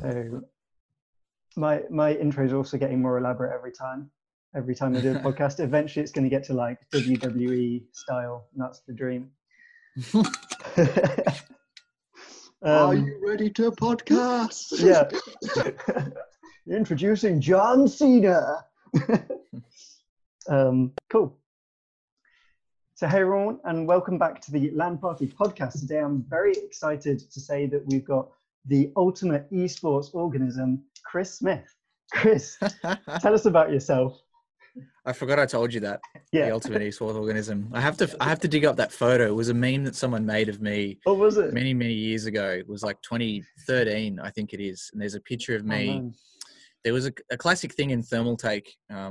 So my intro is also getting more elaborate every time. Every time I do a podcast, eventually it's going to get to like WWE style. And that's the dream. Are you ready to podcast? Yeah. Introducing John Cena. Cool. So hey everyone, and welcome back to the LAN Party podcast. Today I'm very excited to say that we've got the ultimate esports organism, Chris Smith. Chris, tell us about yourself. I forgot I told you that. Yeah. The ultimate esports organism. I have to dig up that photo. It was a meme that someone made of me. Oh, was it? Many, many years ago. It was like 2013, I think it is. And there's a picture of me. Oh, there was a classic thing in Thermaltake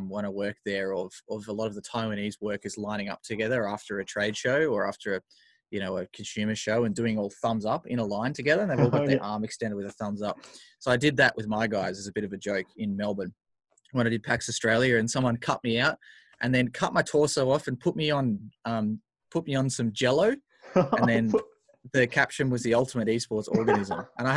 when I worked there of a lot of the Taiwanese workers lining up together after a trade show or after a consumer show and doing all thumbs up in a line together. And they've all got their arm extended with a thumbs up. So I did that with my guys as a bit of a joke in Melbourne when I did PAX Australia, and someone cut me out and then cut my torso off and put me on some Jello, and then the caption was the ultimate esports organism. And I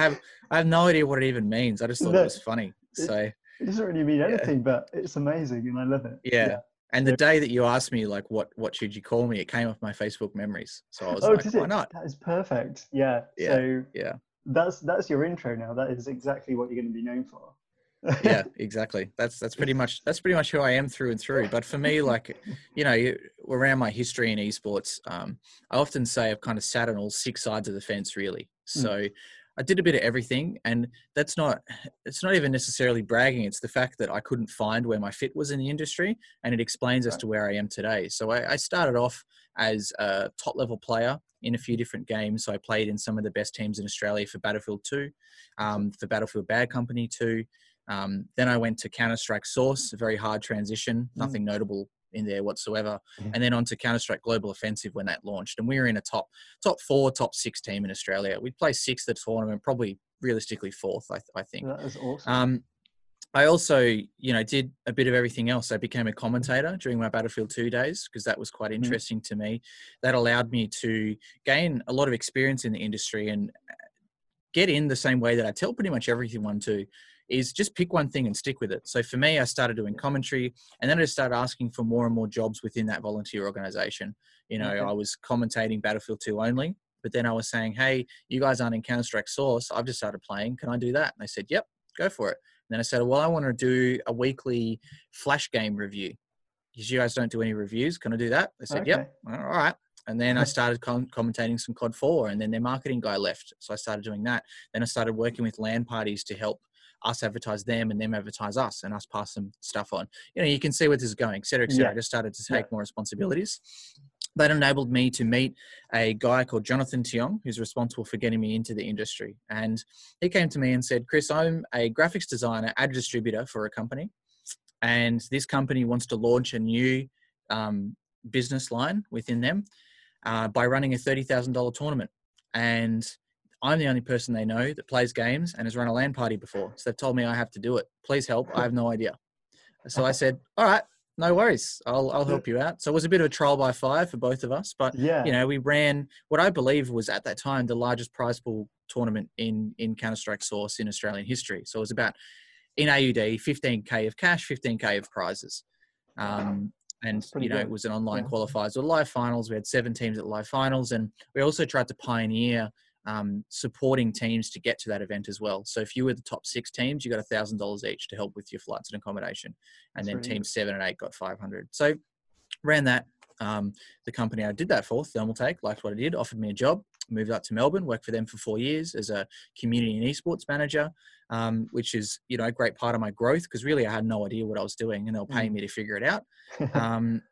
have no idea what it even means. I just thought it was funny. So it doesn't really mean anything, but it's amazing and I love it. Yeah. And the day that you asked me like what should you call me, it came off my Facebook memories. So I was like, why not? That is perfect. Yeah. So yeah. That's your intro now. That is exactly what you're going to be known for. Yeah, exactly. That's pretty much who I am through and through. But for me, like, around my history in esports, I often say I've kind of sat on all six sides of the fence, really. So I did a bit of everything, and it's not even necessarily bragging. It's the fact that I couldn't find where my fit was in the industry, and it explains as to where I am today. So I started off as a top level player in a few different games. So I played in some of the best teams in Australia for Battlefield 2, for Battlefield Bad Company 2. Then I went to Counter-Strike Source, a very hard transition, nothing notable in there whatsoever. Yeah. And then on to Counter-Strike Global Offensive when that launched. And we were in a top four, top six team in Australia. We'd play sixth at the tournament, probably realistically fourth, I think. That was awesome. I also, did a bit of everything else. I became a commentator during my Battlefield 2 days because that was quite interesting to me. That allowed me to gain a lot of experience in the industry and get in the same way that I tell pretty much everyone to, is just pick one thing and stick with it. So for me, I started doing commentary, and then I started asking for more and more jobs within that volunteer organization. I was commentating Battlefield 2 only, but then I was saying, hey, you guys aren't in Counter-Strike Source. I've just started playing. Can I do that? And they said, yep, go for it. And then I said, well, I want to do a weekly flash game review because you guys don't do any reviews. Can I do that? They said, yep. All right. And then I started commentating some COD 4, and then their marketing guy left. So I started doing that. Then I started working with LAN parties to help us advertise them and them advertise us and us pass some stuff on. You can see where this is going, et cetera, et cetera. I just started to take more responsibilities. That enabled me to meet a guy called Jonathan Tiong, who's responsible for getting me into the industry. And he came to me and said, Chris, I'm a graphics designer, ad distributor for a company. And this company wants to launch a new business line within them by running a $30,000 tournament. And I'm the only person they know that plays games and has run a LAN party before. So they've told me I have to do it. Please help. I have no idea. So I said, all right, no worries. I'll help you out. So it was a bit of a trial by fire for both of us. But, we ran what I believe was at that time the largest prize pool tournament in Counter-Strike Source in Australian history. So it was about, in AUD, 15K of cash, 15K of prizes. And it was an online qualifiers or live finals. We had 7 teams at live finals. And we also tried to pioneer supporting teams to get to that event as well. So if you were the top 6 teams, you got $1,000 each to help with your flights and accommodation. And that's then team 7 and 8 got 500. So ran that. The company I did that for, Thermaltake, liked what I did, offered me a job, moved up to Melbourne, worked for them for 4 years as a community and esports manager, which is, a great part of my growth because really I had no idea what I was doing and they were paying me to figure it out.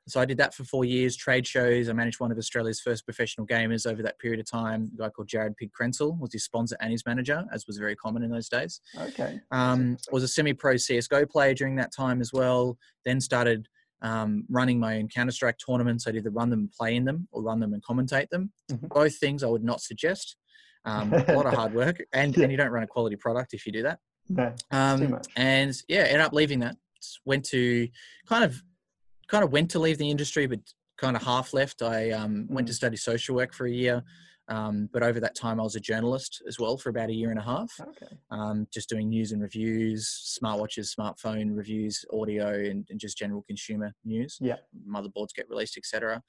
So I did that for 4 years, trade shows. I managed one of Australia's first professional gamers over that period of time. A guy called Jared Pig Krenzel was his sponsor and his manager, as was very common in those days. Okay. Was a semi-pro CSGO player during that time as well. Then started running my own Counter-Strike tournaments. I did the run them and play in them or run them and commentate them. Both things I would not suggest. A lot of hard work and you don't run a quality product if you do that. No, too much. And ended up leaving that. Went to leave the industry, but kind of half left. I went to study social work for a year. But over that time, I was a journalist as well for about a year and a half. Okay. Just doing news and reviews, smartwatches, smartphone reviews, audio, and just general consumer news. Yeah. Motherboards get released, etc.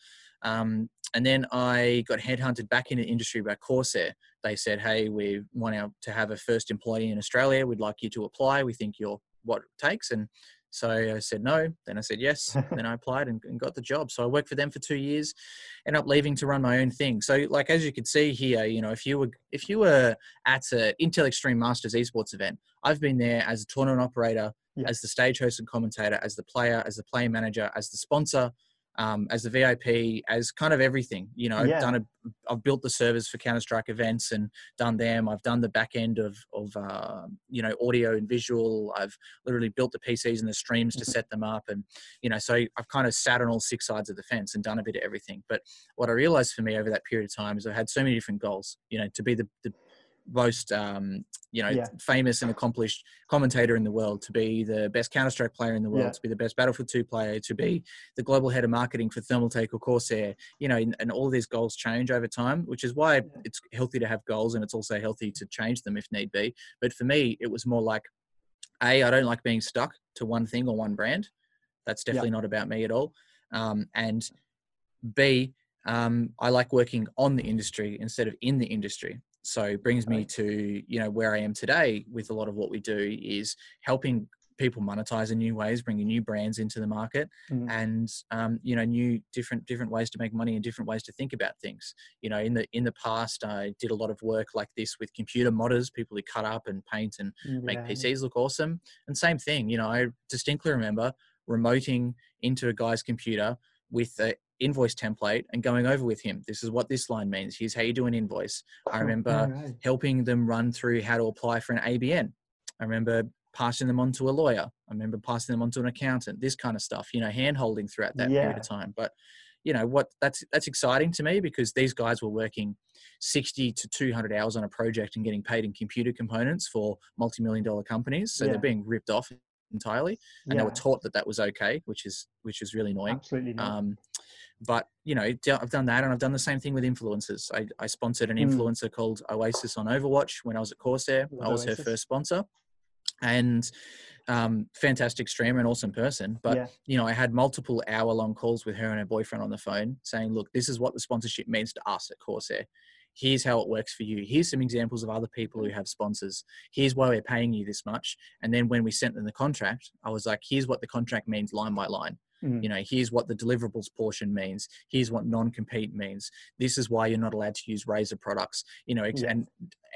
And then I got headhunted back into the industry by Corsair. They said, "Hey, we want to have a first employee in Australia. We'd like you to apply. We think you're what it takes." And so I said no, then I said yes, then I applied and got the job. So I worked for them for 2 years, ended up leaving to run my own thing. So like, as you can see here, you know, if you were at an Intel Extreme Masters esports event, I've been there as a tournament operator, yeah, as the stage host and commentator, as the player, as the play manager, as the sponsor, as the VIP, as kind of everything, you know. Yeah. I've built the servers for Counter-Strike events and done them. I've done the back end of you know, audio and visual. I've literally built the PCs and the streams to set them up. And, you know, so I've kind of sat on all six sides of the fence and done a bit of everything. But what I realized for me over that period of time is I've had so many different goals, you know, to be the most, you know, yeah, famous and accomplished commentator in the world, to be the best Counter-Strike player in the world, yeah, to be the best Battlefield 2 player, to be the global head of marketing for Thermaltake or Corsair, you know, and all these goals change over time, which is why, yeah, it's healthy to have goals, and it's also healthy to change them if need be. But for me, it was more like, A, I don't like being stuck to one thing or one brand. That's definitely, yeah, not about me at all. And B, I like working on the industry instead of in the industry. So it brings me to, you know, where I am today with a lot of what we do is helping people monetize in new ways, bringing new brands into the market, mm-hmm, and, you know, new different ways to make money and different ways to think about things. You know, in the past, I did a lot of work like this with computer modders, people who cut up and paint and, yeah, make PCs look awesome. And same thing, you know, I distinctly remember remoting into a guy's computer with a invoice template and going over with him, this is what this line means, here's how you do an invoice. I remember helping them run through how to apply for an ABN. I remember passing them on to a lawyer. I remember passing them on to an accountant, this kind of stuff, you know, hand holding throughout that, yeah, period of time. But you know what, that's exciting to me, because ththese guys were working 60 to 200 hours on a project and getting paid in computer components for multi-million-dollar companies. So, yeah, they're being ripped off entirely, and, yeah, they were taught that was okay, which is really annoying. Absolutely not. But you know, I've done that, and I've done the same thing with influencers. I sponsored an influencer called Oasis on Overwatch when I was at Corsair. I was Oasis, her first sponsor, and fantastic streamer and awesome person. But, yeah, you know, I had multiple hour-long calls with her and her boyfriend on the phone saying, "Look, this is what the sponsorship means to us at Corsair. Here's how it works for you. Here's some examples of other people who have sponsors. Here's why we're paying you this much." And then when we sent them the contract, I was like, here's what the contract means line by line. Mm-hmm. You know, here's what the deliverables portion means. Here's what non-compete means. This is why you're not allowed to use Razor products, you know, yeah, and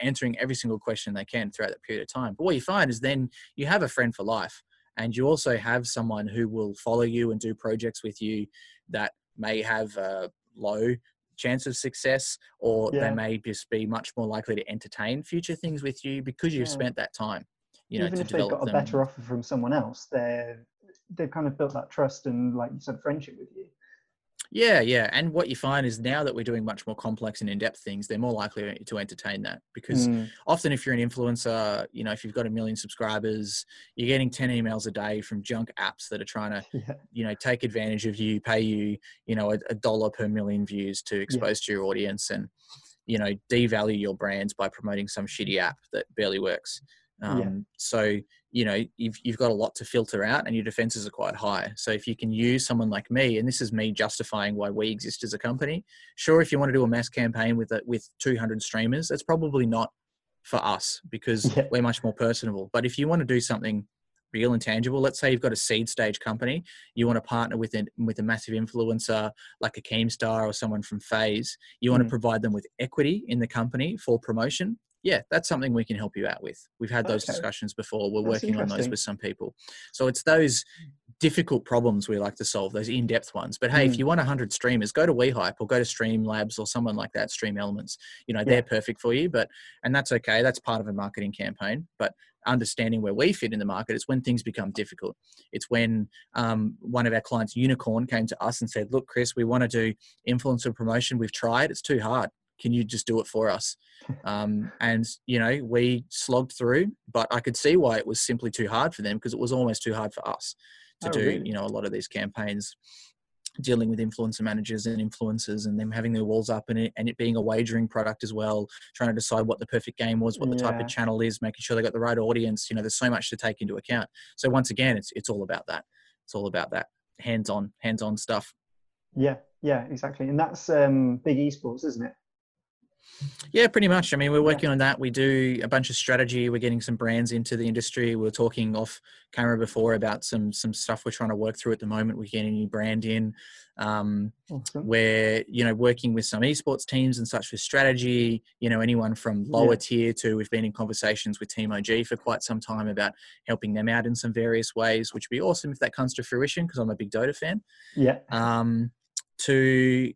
answering every single question they can throughout that period of time. But what you find is then you have a friend for life, and you also have someone who will follow you and do projects with you that may have a low chance of success, or, yeah, they may just be much more likely to entertain future things with you because you've, yeah, spent that time, you know, even to if develop they've got them. A better offer from someone else, they've kind of built that trust and, like you said, friendship with you. Yeah, yeah. And what you find is now that we're doing much more complex and in-depth things, they're more likely to entertain that, because often if you're an influencer, you know, if you've got 1 million subscribers, you're getting 10 emails a day from junk apps that are trying to, yeah, you know, take advantage of you, pay you, you know, $1 per million views to expose, yeah, to your audience and, you know, devalue your brands by promoting some shitty app that barely works. Yeah. So, you know, you've got a lot to filter out, and your defenses are quite high. So if you can use someone like me, and this is me justifying why we exist as a company. Sure. If you want to do a mass campaign with 200 streamers, that's probably not for us, because, yeah, we're much more personable. But if you want to do something real and tangible, let's say you've got a seed stage company, you want to partner with a massive influencer like a Keemstar or someone from FaZe, you want to provide them with equity in the company for promotion. Yeah, that's something we can help you out with. We've had those discussions before. We're working on those with some people. So it's those difficult problems we like to solve, those in-depth ones. But hey, if you want 100 streamers, go to WeHype or go to Streamlabs or someone like that, Stream Elements. You know, they're, yeah, perfect for you, and that's okay. That's part of a marketing campaign. But understanding where we fit in the market is when things become difficult. It's when one of our clients, Unicorn, came to us and said, "Look, Chris, we want to do influencer promotion. We've tried. It's too hard. Can you just do it for us?" And, you know, we slogged through, but I could see why it was simply too hard for them, because it was almost too hard for us to do, really? You know, a lot of these campaigns. dealing with influencer managers and influencers and them having their walls up, and it being a wagering product as well, trying to decide what the perfect game was, what the type of channel is, making sure they got the right audience. You know, there's so much to take into account. So once again, it's all about that. It's all about that hands-on stuff. Yeah. Yeah, exactly. And that's big esports, isn't it? Yeah, pretty much. I mean, we're working on that. We do a bunch of strategy. We're getting some brands into the industry. We were talking off camera before about some stuff we're trying to work through at the moment. We're getting a new brand in. Awesome. We're, you know, working with some esports teams and such with strategy, you know, anyone from lower tier to, we've been in conversations with Team OG for quite some time about helping them out in some various ways, which would be awesome if that comes to fruition, because I'm a big Dota fan. Yeah. To,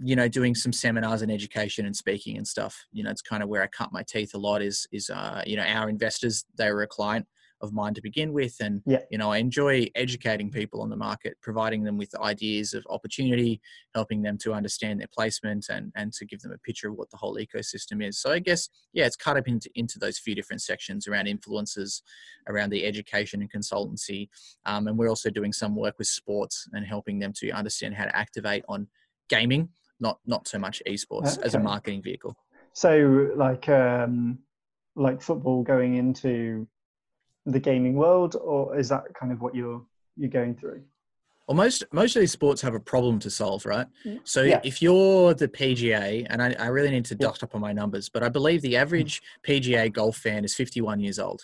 you know, doing some seminars and education and speaking and stuff. You know, it's kind of where I cut my teeth a lot is you know, our investors, they were a client of mine to begin with. And, you know, I enjoy educating people on the market, providing them with ideas of opportunity, helping them to understand their placement and to give them a picture of what the whole ecosystem is. So I guess, it's cut up into those few different sections around influencers, around the education and consultancy. And we're also doing some work with sports and helping them to understand how to activate on gaming, not so much esports as a marketing vehicle. So like football going into the gaming world, or is that kind of what you're going through? Well, most of these sports have a problem to solve, right? So if you're the PGA, and I really need to dust up on my numbers, but I believe the average PGA golf fan is 51 years old.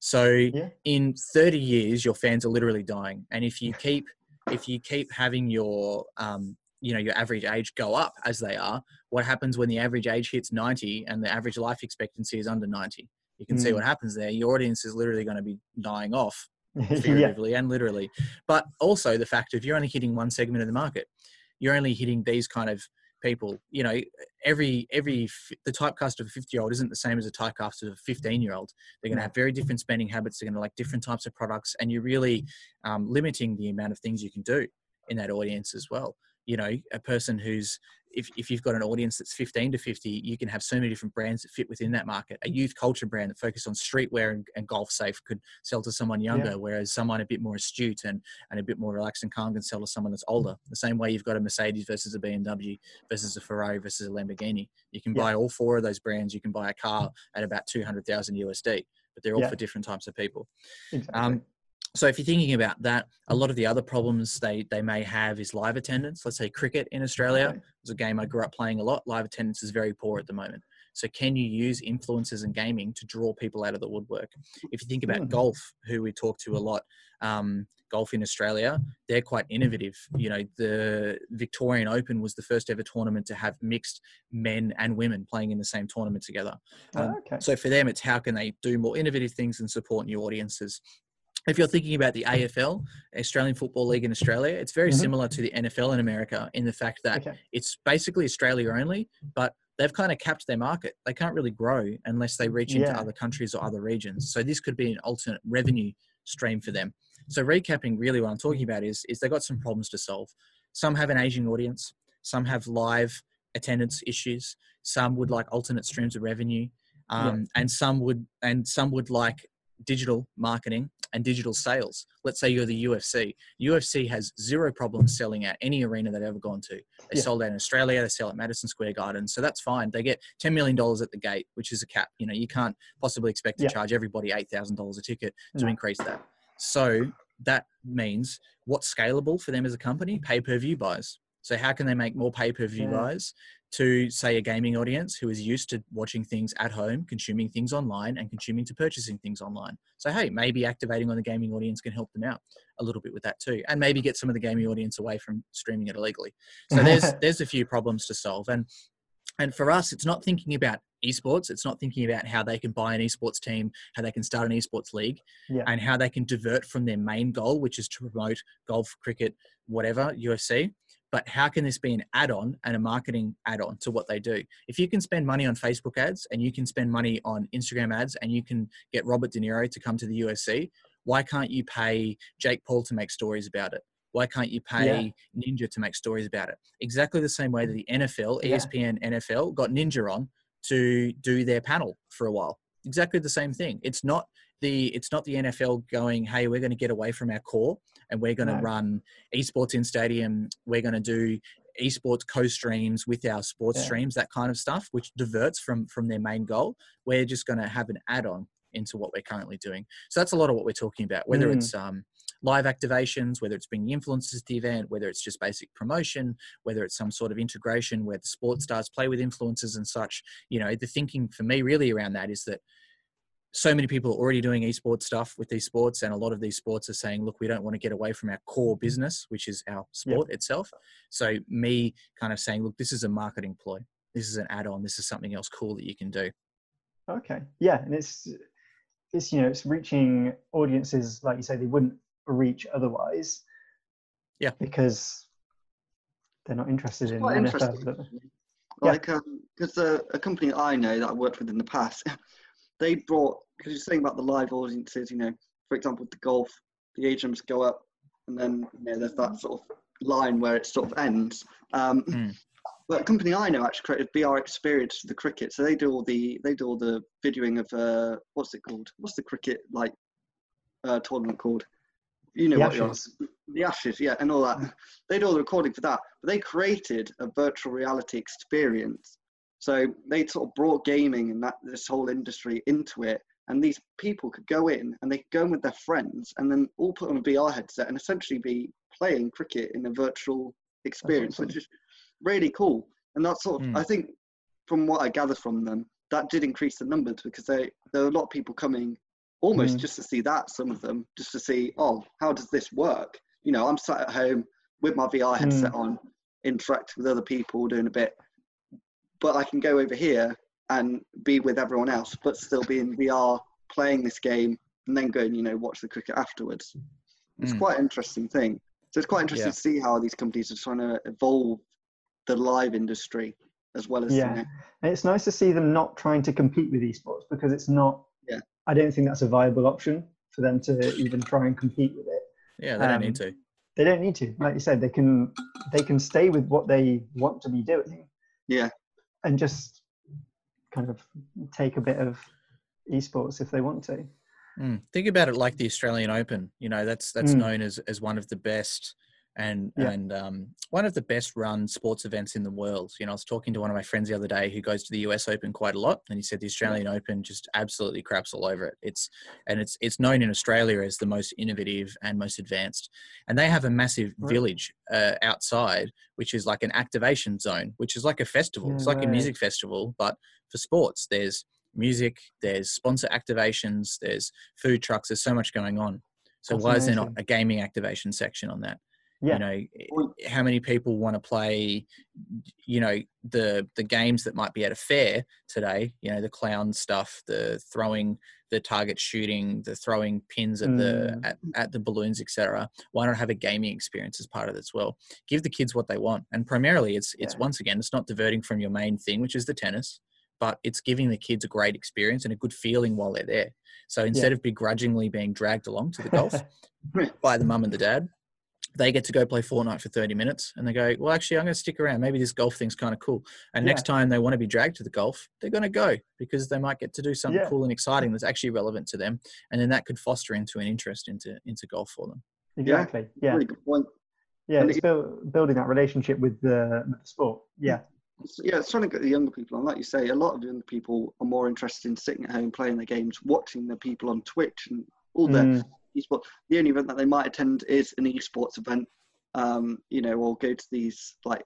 So in 30 years, your fans are literally dying. And if you keep having your you know, your average age go up as they are, what happens when the average age hits 90 and the average life expectancy is under 90? You can see what happens there. Your audience is literally going to be dying off, figuratively and literally. But also the fact, if you're only hitting one segment of the market, you're only hitting these kind of people. You know, the typecast of a 50-year-old isn't the same as a typecast of a 15-year-old. They're going to have very different spending habits. They're going to like different types of products, and you're really limiting the amount of things you can do in that audience as well. You know, a person who's, if you've got an audience that's 15 to 50, you can have so many different brands that fit within that market. A youth culture brand that focuses on streetwear and golf safe could sell to someone younger, whereas someone a bit more astute and a bit more relaxed and calm can sell to someone that's older. The same way you've got a Mercedes versus a BMW versus a Ferrari versus a Lamborghini. You can buy all four of those brands. You can buy a car at about $200,000 USD, but they're all for different types of people. Exactly. So if you're thinking about that, a lot of the other problems they may have is live attendance. Let's say cricket in Australia is a game I grew up playing a lot. Live attendance is very poor at the moment. So can you use influencers and gaming to draw people out of the woodwork? If you think about golf, who we talk to a lot, golf in Australia, they're quite innovative. You know, the Victorian Open was the first ever tournament to have mixed men and women playing in the same tournament together. So for them, it's how can they do more innovative things and support new audiences? If you're thinking about the AFL, Australian Football League in Australia, it's very similar to the NFL in America in the fact that it's basically Australia only, but they've kind of capped their market. They can't really grow unless they reach into other countries or other regions. So this could be an alternate revenue stream for them. So recapping really what I'm talking about is they've got some problems to solve. Some have an aging audience. Some have live attendance issues. Some would like alternate streams of revenue. And some would like digital marketing and digital sales. Let's say you're the UFC. UFC has zero problems selling out any arena they've ever gone to. They sold out in Australia. They sell at Madison Square Garden. So that's fine. They get $10 million at the gate, which is a cap. You know, you can't possibly expect to charge everybody $8,000 a ticket to increase that. So that means what's scalable for them as a company? Pay-per-view buys. So how can they make more pay-per-view buys to, say, a gaming audience who is used to watching things at home, consuming things online, and purchasing things online? So, hey, maybe activating on the gaming audience can help them out a little bit with that too, and maybe get some of the gaming audience away from streaming it illegally. So there's a few problems to solve. And for us, it's not thinking about esports. It's not thinking about how they can buy an esports team, how they can start an esports league, and how they can divert from their main goal, which is to promote golf, cricket, whatever, UFC. But how can this be an add-on and a marketing add-on to what they do? If you can spend money on Facebook ads and you can spend money on Instagram ads and you can get Robert De Niro to come to the UFC, why can't you pay Jake Paul to make stories about it? Why can't you pay Ninja to make stories about it? Exactly the same way that the NFL, ESPN NFL, got Ninja on to do their panel for a while. Exactly the same thing. It's not it's not the NFL going, hey, we're going to get away from our core and we're going to run esports in stadium. We're going to do esports co-streams with our sports streams, that kind of stuff, which diverts from their main goal. We're just going to have an add-on into what we're currently doing. So that's a lot of what we're talking about, whether it's live activations, whether it's bringing influencers to the event, whether it's just basic promotion, whether it's some sort of integration where the sports stars play with influencers and such. You know, the thinking for me really around that is that so many people are already doing esports stuff with these sports, and a lot of these sports are saying, look, we don't want to get away from our core business, which is our sport itself. So me kind of saying, look, this is a marketing ploy. This is an add-on. This is something else cool that you can do. Okay. Yeah. And it's, you know, it's reaching audiences, like you say, they wouldn't reach otherwise. Yeah. Because they're not interested in NFL. Like, because a company I know that I worked with in the past, they brought, because you're saying about the live audiences, you know, for example, the golf, the age jumps go up, and then, you know, there's that sort of line where it sort of ends. But a company I know actually created VR experience for the cricket. So they do all the videoing of what's it called? What's the cricket like tournament called? You know, the Ashes, yeah, and all that. They do all the recording for that. But they created a virtual reality experience. So they sort of brought gaming and that this whole industry into it. And these people could go in and they could go in with their friends and then all put on a VR headset and essentially be playing cricket in a virtual experience, which is really cool. And that sort of, I think from what I gather from them, that did increase the numbers because there are a lot of people coming almost just to see that, some of them, just to see, oh, how does this work? You know, I'm sat at home with my VR headset on, interacting with other people, doing a bit. But I can go over here and be with everyone else, but still be in VR, playing this game, and then go and, you know, watch the cricket afterwards. It's quite an interesting thing. So it's quite interesting to see how these companies are trying to evolve the live industry as well as... Yeah, and it's nice to see them not trying to compete with esports because it's not... Yeah. I don't think that's a viable option for them to even try and compete with it. Yeah, they don't need to. They don't need to. Like you said, they can stay with what they want to be doing. Yeah. And just kind of take a bit of esports if they want to. Think about it like the Australian Open. You know, that's known as one of the best and one of the best run sports events in the world. You know, I was talking to one of my friends the other day who goes to the US Open quite a lot, and he said the Australian Open just absolutely craps all over it. It's known in Australia as the most innovative and most advanced. And they have a massive village outside, which is like an activation zone, which is like a festival. It's like a music festival, but for sports. There's music, there's sponsor activations, there's food trucks, there's so much going on. So that's why is there not a gaming activation section on that? Yeah. You know, how many people want to play, you know, the games that might be at a fair today, you know, the clown stuff, the throwing, the target shooting, the throwing pins at the balloons, etc. Why not have a gaming experience as part of it as well? Give the kids what they want. And primarily it's once again, it's not diverting from your main thing, which is the tennis, but it's giving the kids a great experience and a good feeling while they're there. So instead of begrudgingly being dragged along to the golf by the mum and the dad, they get to go play Fortnite for 30 minutes and they go, well, actually, I'm going to stick around. Maybe this golf thing's kind of cool. And next time they want to be dragged to the golf, they're going to go because they might get to do something cool and exciting that's actually relevant to them. And then that could foster into an interest into golf for them. Exactly. Yeah. Really good point. Yeah. And it's building that relationship with the sport. Yeah. Yeah. It's trying to get the younger people on. Like you say, a lot of young people are more interested in sitting at home, playing their games, watching the people on Twitch and all that. Esports. The only event that they might attend is an esports event, you know, or go to these like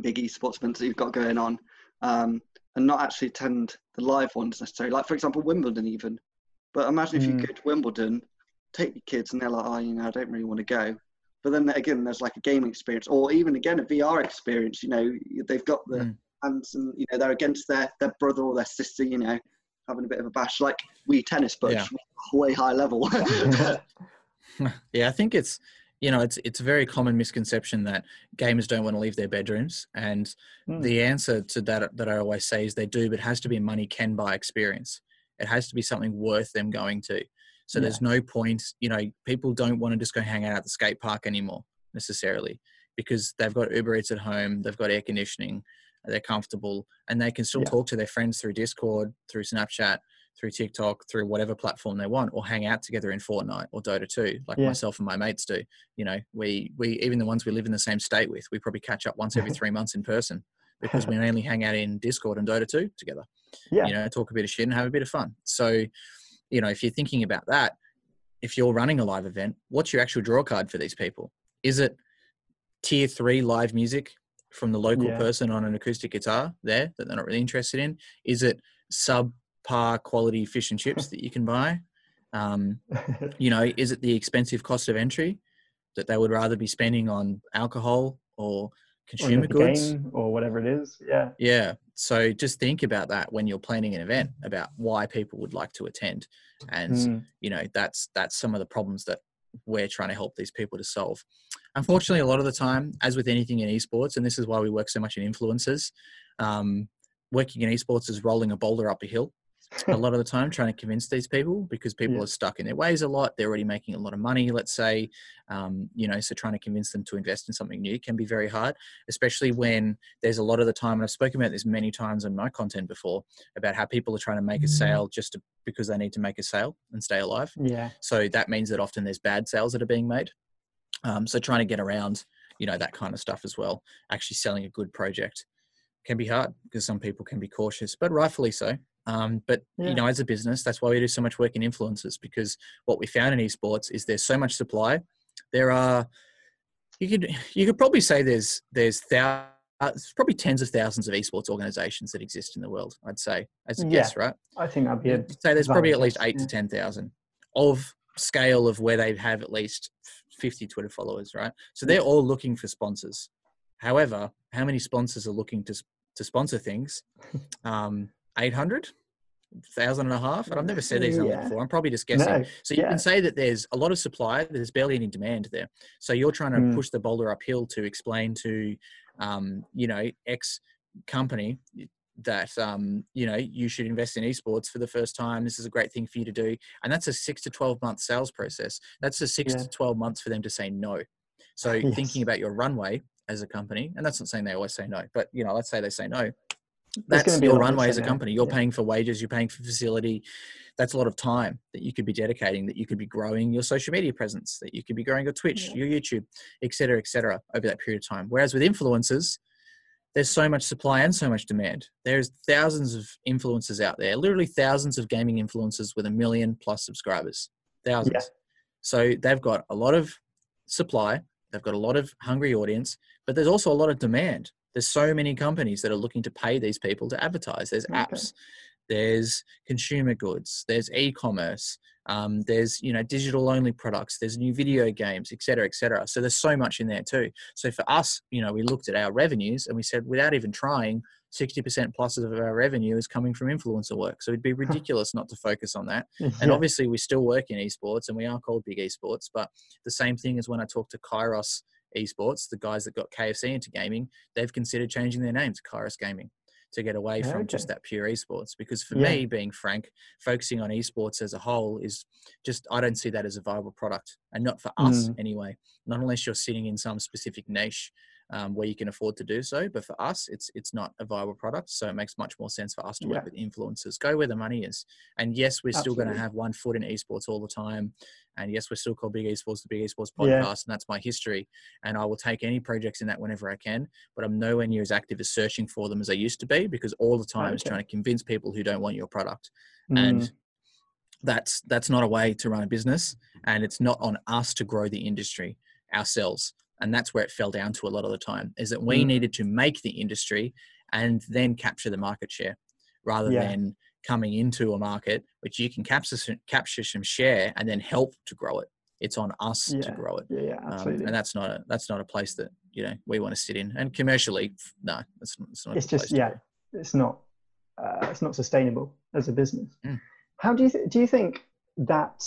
big esports events that you've got going on, and not actually attend the live ones necessarily. Like for example, Wimbledon even. But imagine if you go to Wimbledon, take your kids, and they're like, oh, you know, I don't really want to go. But then again, there's like a gaming experience, or even again a VR experience. You know, they've got the hands, and you know, they're against their brother or their sister. You know, having a bit of a bash, like Wii tennis, but it's way high level. I think it's, you know, it's a very common misconception that gamers don't want to leave their bedrooms. And the answer to that I always say is they do, but it has to be a money can buy experience. It has to be something worth them going to. So there's no point, you know, people don't want to just go hang out at the skate park anymore necessarily because they've got Uber Eats at home. They've got air conditioning. They're comfortable and they can still talk to their friends through Discord, through Snapchat, through TikTok, through whatever platform they want, or hang out together in Fortnite or Dota 2, like myself and my mates do. You know, we even the ones we live in the same state with, we probably catch up once every 3 months in person because we mainly hang out in Discord and Dota 2 together. Yeah. You know, talk a bit of shit and have a bit of fun. So, you know, if you're thinking about that, if you're running a live event, what's your actual draw card for these people? Is it tier 3 live music from the local person on an acoustic guitar there that they're not really interested in? Is it subpar quality fish and chips that you can buy? You know, is it the expensive cost of entry that they would rather be spending on alcohol or consumer goods or whatever it is? Yeah. Yeah. So just think about that when you're planning an event, about why people would like to attend. And, you know, that's some of the problems that we're trying to help these people to solve. Unfortunately, a lot of the time, as with anything in esports, and this is why we work so much in influencers, working in esports is rolling a boulder up a hill. A lot of the time trying to convince these people, because people are stuck in their ways a lot. They're already making a lot of money, let's say, you know, so trying to convince them to invest in something new can be very hard, especially when there's a lot of the time, and I've spoken about this many times on my content before, about how people are trying to make a sale just to, because they need to make a sale and stay alive. Yeah. So that means that often there's bad sales that are being made. So trying to get around, you know, that kind of stuff as well, actually selling a good project can be hard because some people can be cautious, but rightfully so. But, you know, as a business, that's why we do so much work in influencers, because what we found in esports is there's so much supply. There are, you could probably say there's probably tens of thousands of esports organizations that exist in the world, I'd say, as a guess, right? I think I'd be a say there's probably at least 8,000 to 10,000 of scale of where they have at least 50 Twitter followers, right? So they're all looking for sponsors. However, how many sponsors are looking to sponsor things? 800, 1,500, and I've never said these numbers before. I'm probably just guessing. No, so you can say that there's a lot of supply, but there's barely any demand there. So you're trying to push the boulder uphill to explain to, you know, X company that, you know, you should invest in esports for the first time. This is a great thing for you to do. And that's a 6 to 12 month sales process. That's a six to 12 months for them to say no. So thinking about your runway as a company, and that's not saying they always say no, but you know, let's say they say no. That's your runway as a company. You're paying for wages, you're paying for facility. That's a lot of time that you could be dedicating, that you could be growing your social media presence, that you could be growing your Twitch, your YouTube, et cetera, over that period of time. Whereas with influencers, there's so much supply and so much demand. There's thousands of influencers out there, literally thousands of gaming influencers with 1 million+ subscribers, thousands. Yeah. So they've got a lot of supply, they've got a lot of hungry audience, but there's also a lot of demand. There's so many companies that are looking to pay these people to advertise. There's apps, there's consumer goods, there's e-commerce, there's, you know, digital only products, there's new video games, et cetera, et cetera. So there's so much in there too. So for us, you know, we looked at our revenues and we said, without even trying, 60%+ of our revenue is coming from influencer work. So it'd be ridiculous not to focus on that. And obviously we still work in esports and we are called Big Esports, but the same thing as when I talk to Kairos Esports, the guys that got KFC into gaming, they've considered changing their name to Kairos Gaming to get away from just that pure esports. Because for me, being frank, focusing on esports as a whole is just, I don't see that as a viable product, and not for us anyway, not unless you're sitting in some specific niche where you can afford to do so. But for us, it's not a viable product. So it makes much more sense for us to work with influencers, go where the money is. And yes, we're still going to have one foot in esports all the time. And yes, we're still called Big Esports, the Big Esports podcast, and that's my history. And I will take any projects in that whenever I can, but I'm nowhere near as active as searching for them as I used to be, because all the time is trying to convince people who don't want your product. And that's not a way to run a business, and it's not on us to grow the industry ourselves. And that's where it fell down to a lot of the time, is that we needed to make the industry and then capture the market share, rather than coming into a market which you can capture some share and then help to grow it. It's on us to grow it. Yeah, absolutely. And that's not a place that, you know, we want to sit in. And commercially, no, it's not. It's just it's not sustainable as a business. How do you think that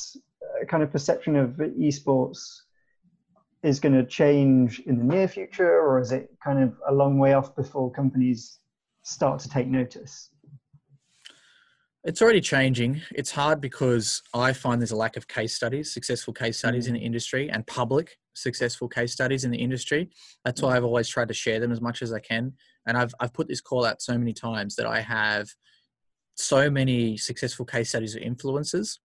kind of perception of esports is going to change in the near future, or is it kind of a long way off before companies start to take notice? It's already changing. It's hard because I find there's a lack of case studies, successful case studies in the industry, and public successful case studies in the industry. That's why I've always tried to share them as much as I can. And I've put this call out so many times that I have so many successful case studies of influencers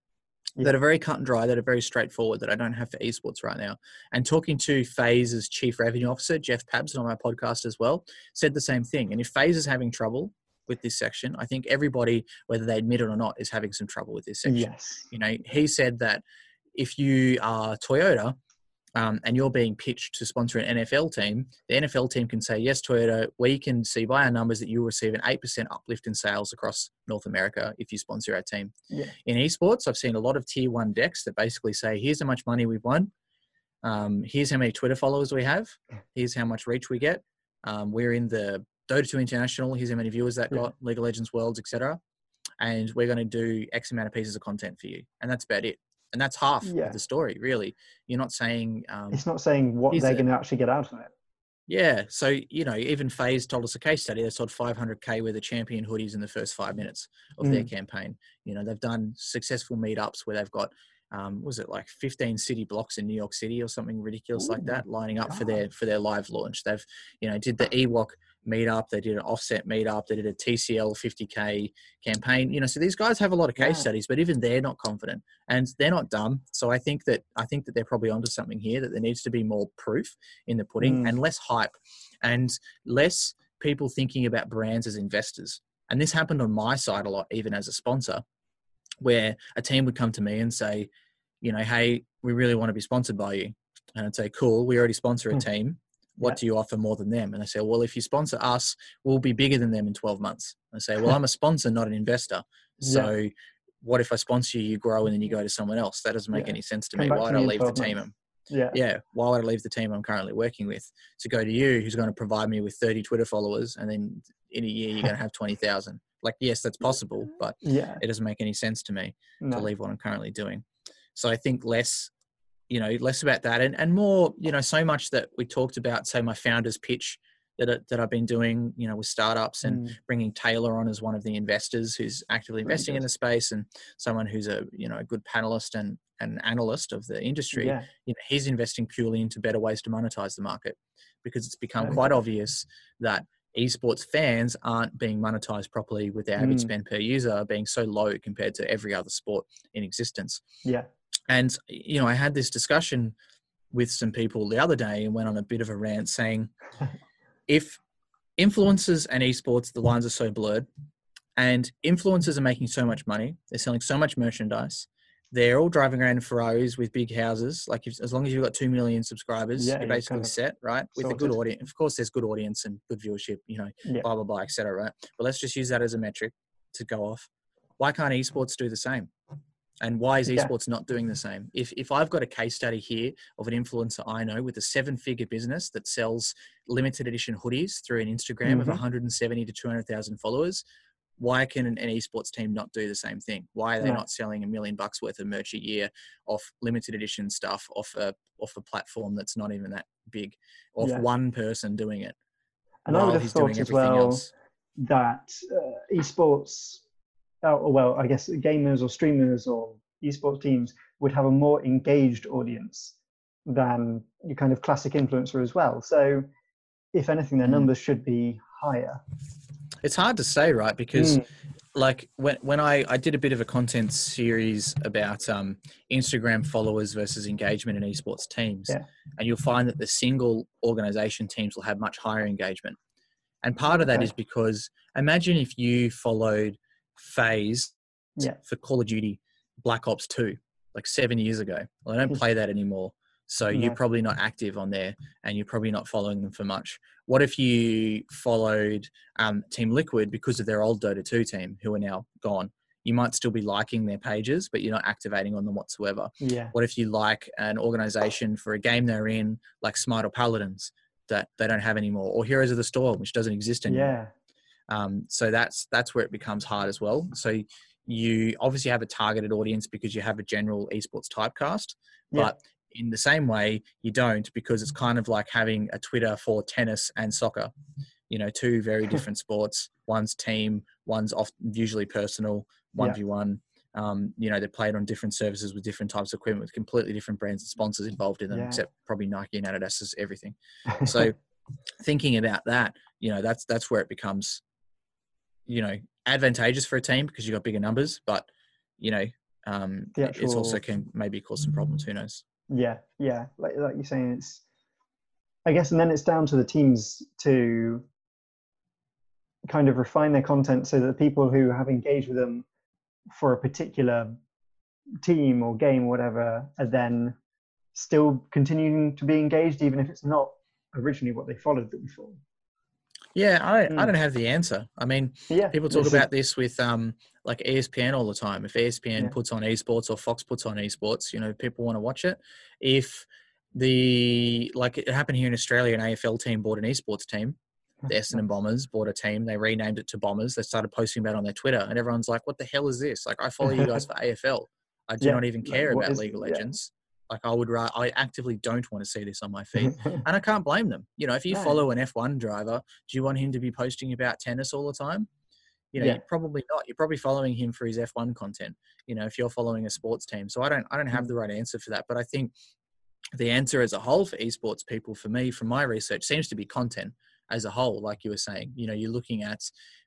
that are very cut and dry, that are very straightforward, that I don't have for esports right now. And talking to FaZe's Chief Revenue Officer, Jeff Pabson, on my podcast as well, said the same thing. And if FaZe is having trouble with this section, I think everybody, whether they admit it or not, is having some trouble with this section. Yes. You know, he said that if you are Toyota and you're being pitched to sponsor an NFL team, the NFL team can say, yes, Toyota, we can see by our numbers that you will receive an 8% uplift in sales across North America if you sponsor our team. Yeah. In esports, I've seen a lot of tier one decks that basically say, here's how much money we've won. Here's how many Twitter followers we have. Here's how much reach we get. We're in the Dota 2 International. Here's how many viewers that got, League of Legends Worlds, etc. And we're going to do X amount of pieces of content for you. And that's about it. And that's half of the story, really. You're not saying... it's not saying what they're going to actually get out of it. Yeah. So, you know, even FaZe told us a case study. They sold 500K worth of champion hoodies in the first 5 minutes of their campaign. You know, they've done successful meetups where they've got, was it like 15 city blocks in New York City or something ridiculous like that, lining up for their live launch. They've, you know, did the EWOC meetup. They did an offset meetup. They did a TCL 50K campaign. You know, so these guys have a lot of case studies, but even they're not confident and they're not dumb. So I think that they're probably onto something here, that there needs to be more proof in the pudding and less hype and less people thinking about brands as investors. And this happened on my side a lot, even as a sponsor, where a team would come to me and say, you know, hey, we really want to be sponsored by you. And I'd say, cool, we already sponsor a team. What do you offer more than them? And I say, well, if you sponsor us, we'll be bigger than them in 12 months. I say, well, I'm a sponsor, not an investor. So what if I sponsor you, you grow, and then you go to someone else? That doesn't make any sense to me. Why would I leave the team? Why would I leave the team I'm currently working with to go to you, who's going to provide me with 30 Twitter followers, and then in a year you're going to have 20,000? Like, yes, that's possible, but it doesn't make any sense to me to leave what I'm currently doing. So I think less about that and more, you know, so much that we talked about, say, my founder's pitch that I've been doing, you know, with startups and bringing Taylor on as one of the investors who's actively investing in the space, and someone who's a, you know, a good panelist and an analyst of the industry. You know, he's investing purely into better ways to monetize the market, because it's become quite obvious that esports fans aren't being monetized properly, with their average spend per user being so low compared to every other sport in existence. Yeah. And, you know, I had this discussion with some people the other day and went on a bit of a rant saying, if influencers and esports, the lines are so blurred, and influencers are making so much money, they're selling so much merchandise, they're all driving around in Ferraris with big houses. Like, as long as you've got 2 million subscribers, you're basically set, right? With a good audience. Of course, there's good audience and good viewership, you know, blah, blah, blah, et cetera, right? But let's just use that as a metric to go off. Why can't esports do the same? And why is esports not doing the same? If I've got a case study here of an influencer I know with a 7-figure business that sells limited edition hoodies through an Instagram of 170 to 200,000 followers, why can an esports team not do the same thing? Why are they not selling $1 million worth of merch a year off limited edition stuff off a platform that's not even that big, off one person doing it? And I would have thought as well that esports... Oh, well, I guess gamers or streamers or esports teams would have a more engaged audience than your kind of classic influencer as well. So if anything, their numbers should be higher. It's hard to say, right? Because like when I did a bit of a content series about Instagram followers versus engagement in esports teams, and you'll find that the single organization teams will have much higher engagement. And part of that is because, imagine if you followed FaZe for Call of Duty Black Ops 2 like 7 years ago. Well, I don't play that anymore, so you're probably not active on there and you're probably not following them for much. What if you followed Team Liquid because of their old Dota 2 team, who are now gone? You might still be liking their pages, but you're not activating on them whatsoever. What if you like an organization for a game they're in, like Smite or Paladins, that they don't have anymore, or Heroes of the Storm, which doesn't exist anymore? So that's where it becomes hard as well. So you obviously have a targeted audience because you have a general esports typecast, but in the same way you don't, because it's kind of like having a Twitter for tennis and soccer, you know, two very different sports. One's team, one's usually personal, 1v1. You know, they're played on different services with different types of equipment, with completely different brands and sponsors involved in them, except probably Nike and Adidas is everything. So thinking about that, you know, that's where it becomes, you know, advantageous for a team because you've got bigger numbers, but, you know, it's also can maybe cause some problems. Who knows? Yeah, yeah. Like you're saying, it's, I guess, and then it's down to the teams to kind of refine their content so that the people who have engaged with them for a particular team or game or whatever are then still continuing to be engaged, even if it's not originally what they followed them for. Yeah, I don't have the answer. I mean, people talk about this with like ESPN all the time. If ESPN puts on esports or Fox puts on esports, you know, people want to watch it. If the, like it happened here in Australia, an AFL team bought an esports team. The Essendon Bombers bought a team. They renamed it to Bombers. They started posting about it on their Twitter, and everyone's like, what the hell is this? Like, I follow you guys for AFL. I do not even care about League of Legends. Like, I actively don't want to see this on my feed. And I can't blame them. You know, if you follow an F1 driver, do you want him to be posting about tennis all the time? You know, probably not. You're probably following him for his F1 content, you know, if you're following a sports team. So I don't have the right answer for that. But I think the answer as a whole for esports people, for me, from my research, seems to be content as a whole. Like you were saying, you know, you're looking at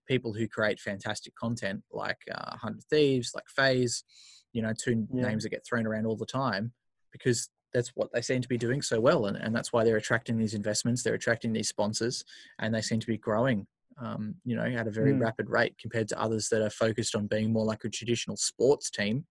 people who create fantastic content like 100 Thieves, like FaZe, you know, two names that get thrown around all the time, because that's what they seem to be doing so well. And that's why they're attracting these investments, they're attracting these sponsors, and they seem to be growing, you know, at a very rapid rate compared to others that are focused on being more like a traditional sports team,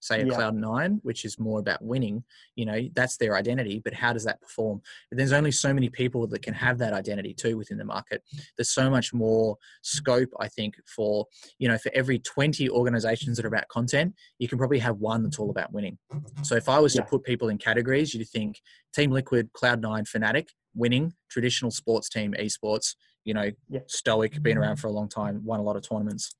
say a Cloud9, which is more about winning. You know, that's their identity, but how does that perform? But there's only so many people that can have that identity too within the market. There's so much more scope, I think, for, you know, for every 20 organizations that are about content, you can probably have one that's all about winning. So if I was to put people in categories, you'd think Team Liquid, Cloud9, Fnatic, winning, traditional sports team, esports, you know, stoic, been around for a long time, won a lot of tournaments.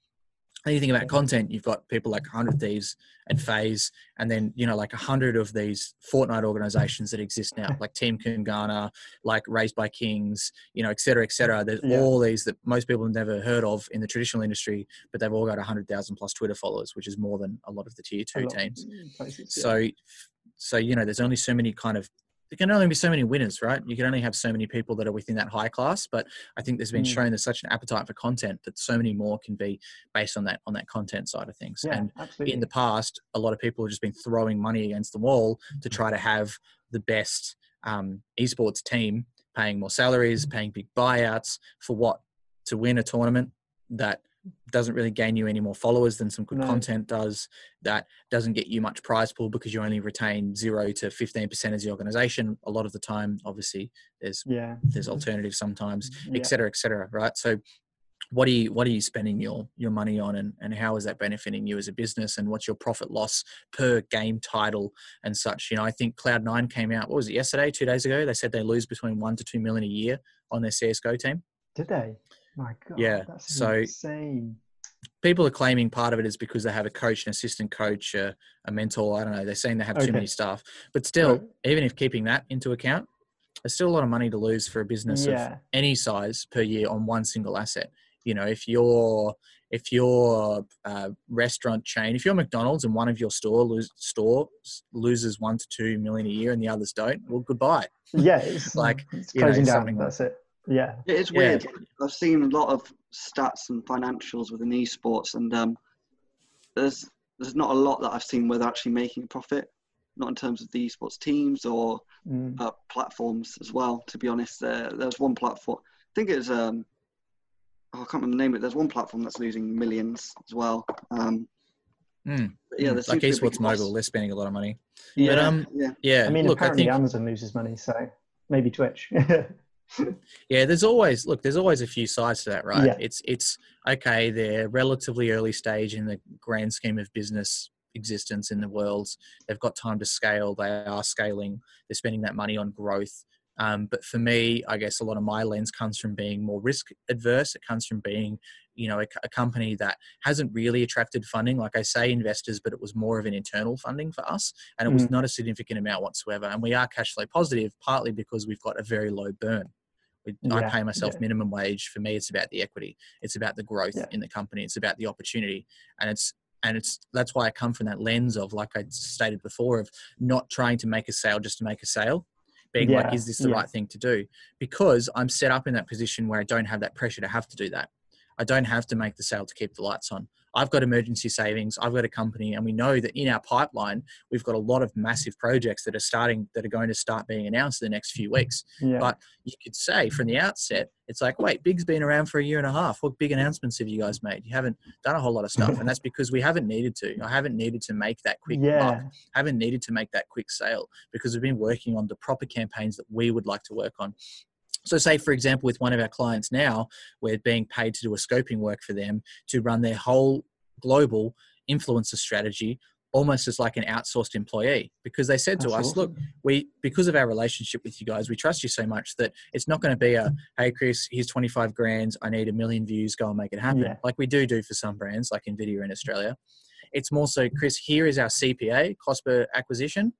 Anything about content, you've got people like 100 Thieves and FaZe, and then, you know, like 100 of these Fortnite organizations that exist now, like Team Kungana, like Raised by Kings, you know, et cetera, et cetera. There's all these that most people have never heard of in the traditional industry, but they've all got 100,000 plus Twitter followers, which is more than a lot of the tier 2 teams. Places, So, you know, there's only so many kind of, there can only be so many winners, right? You can only have so many people that are within that high class, but I think there's been shown there's such an appetite for content that so many more can be based on that content side of things. Yeah, and absolutely. In the past, a lot of people have just been throwing money against the wall to try to have the best esports team, paying more salaries, paying big buyouts for what? To win a tournament that doesn't really gain you any more followers than some good content does, that doesn't get you much prize pool because you only retain 0 to 15% as the organization a lot of the time. Obviously there's alternatives sometimes, et cetera, right? So what are you spending your money on, and how is that benefiting you as a business, and what's your profit loss per game title and such? You know, I think Cloud9 came out, what was it, yesterday, 2 days ago? They said they lose between 1 to 2 million a year on their CSGO team. Did they? My God, that's insane. People are claiming part of it is because they have a coach, an assistant coach, a mentor. I don't know. They're saying they have too many staff. But still, even if keeping that into account, there's still a lot of money to lose for a business of any size per year on one single asset. You know, if your restaurant chain, if you're McDonald's and one of your stores loses 1 to 2 million a year and the others don't, well, goodbye. Yeah, it's like it's closing down. That's it. Yeah, it's weird. I've seen a lot of stats and financials within esports, and there's not a lot that I've seen where they're actually making a profit, not in terms of the esports teams or platforms as well. To be honest, there's one platform. I think it's I can't remember the name of it. There's one platform that's losing millions as well. Yeah, like esports mogul, they're spending a lot of money. Yeah, but, I mean, look, apparently Amazon loses money, so maybe Twitch. Yeah, there's always a few sides to that, right? Yeah. It's okay, they're relatively early stage in the grand scheme of business existence in the world. They've got time to scale. They are scaling. They're spending that money on growth. But for me, I guess a lot of my lens comes from being more risk adverse. It comes from being, you know, a company that hasn't really attracted funding. Like I say, investors, but it was more of an internal funding for us, and it was not a significant amount whatsoever. And we are cash flow positive, partly because we've got a very low burn. I pay myself minimum wage. For me, it's about the equity. It's about the growth in the company. It's about the opportunity. And it's that's why I come from that lens of, like I stated before, of not trying to make a sale just to make a sale, being like, is this the right thing to do? Because I'm set up in that position where I don't have that pressure to have to do that. I don't have to make the sale to keep the lights on. I've got emergency savings. I've got a company, and we know that in our pipeline, we've got a lot of massive projects that are starting, that are going to start being announced in the next few weeks. Yeah. But you could say from the outset, it's like, wait, Big's been around for a year and a half. What big announcements have you guys made? You haven't done a whole lot of stuff. And that's because we haven't needed to. I haven't needed to make that quick buck. I haven't needed to make that quick sale because we've been working on the proper campaigns that we would like to work on. So say, for example, with one of our clients now, we're being paid to do a scoping work for them to run their whole global influencer strategy, almost as like an outsourced employee, because they said to us, look, because of our relationship with you guys, we trust you so much that it's not going to be a, hey, Chris, here's 25 grand. I need 1 million views. Go and make it happen. Yeah. Like we do for some brands like NVIDIA in Australia. It's more so, Chris, here is our CPA, cost per acquisition.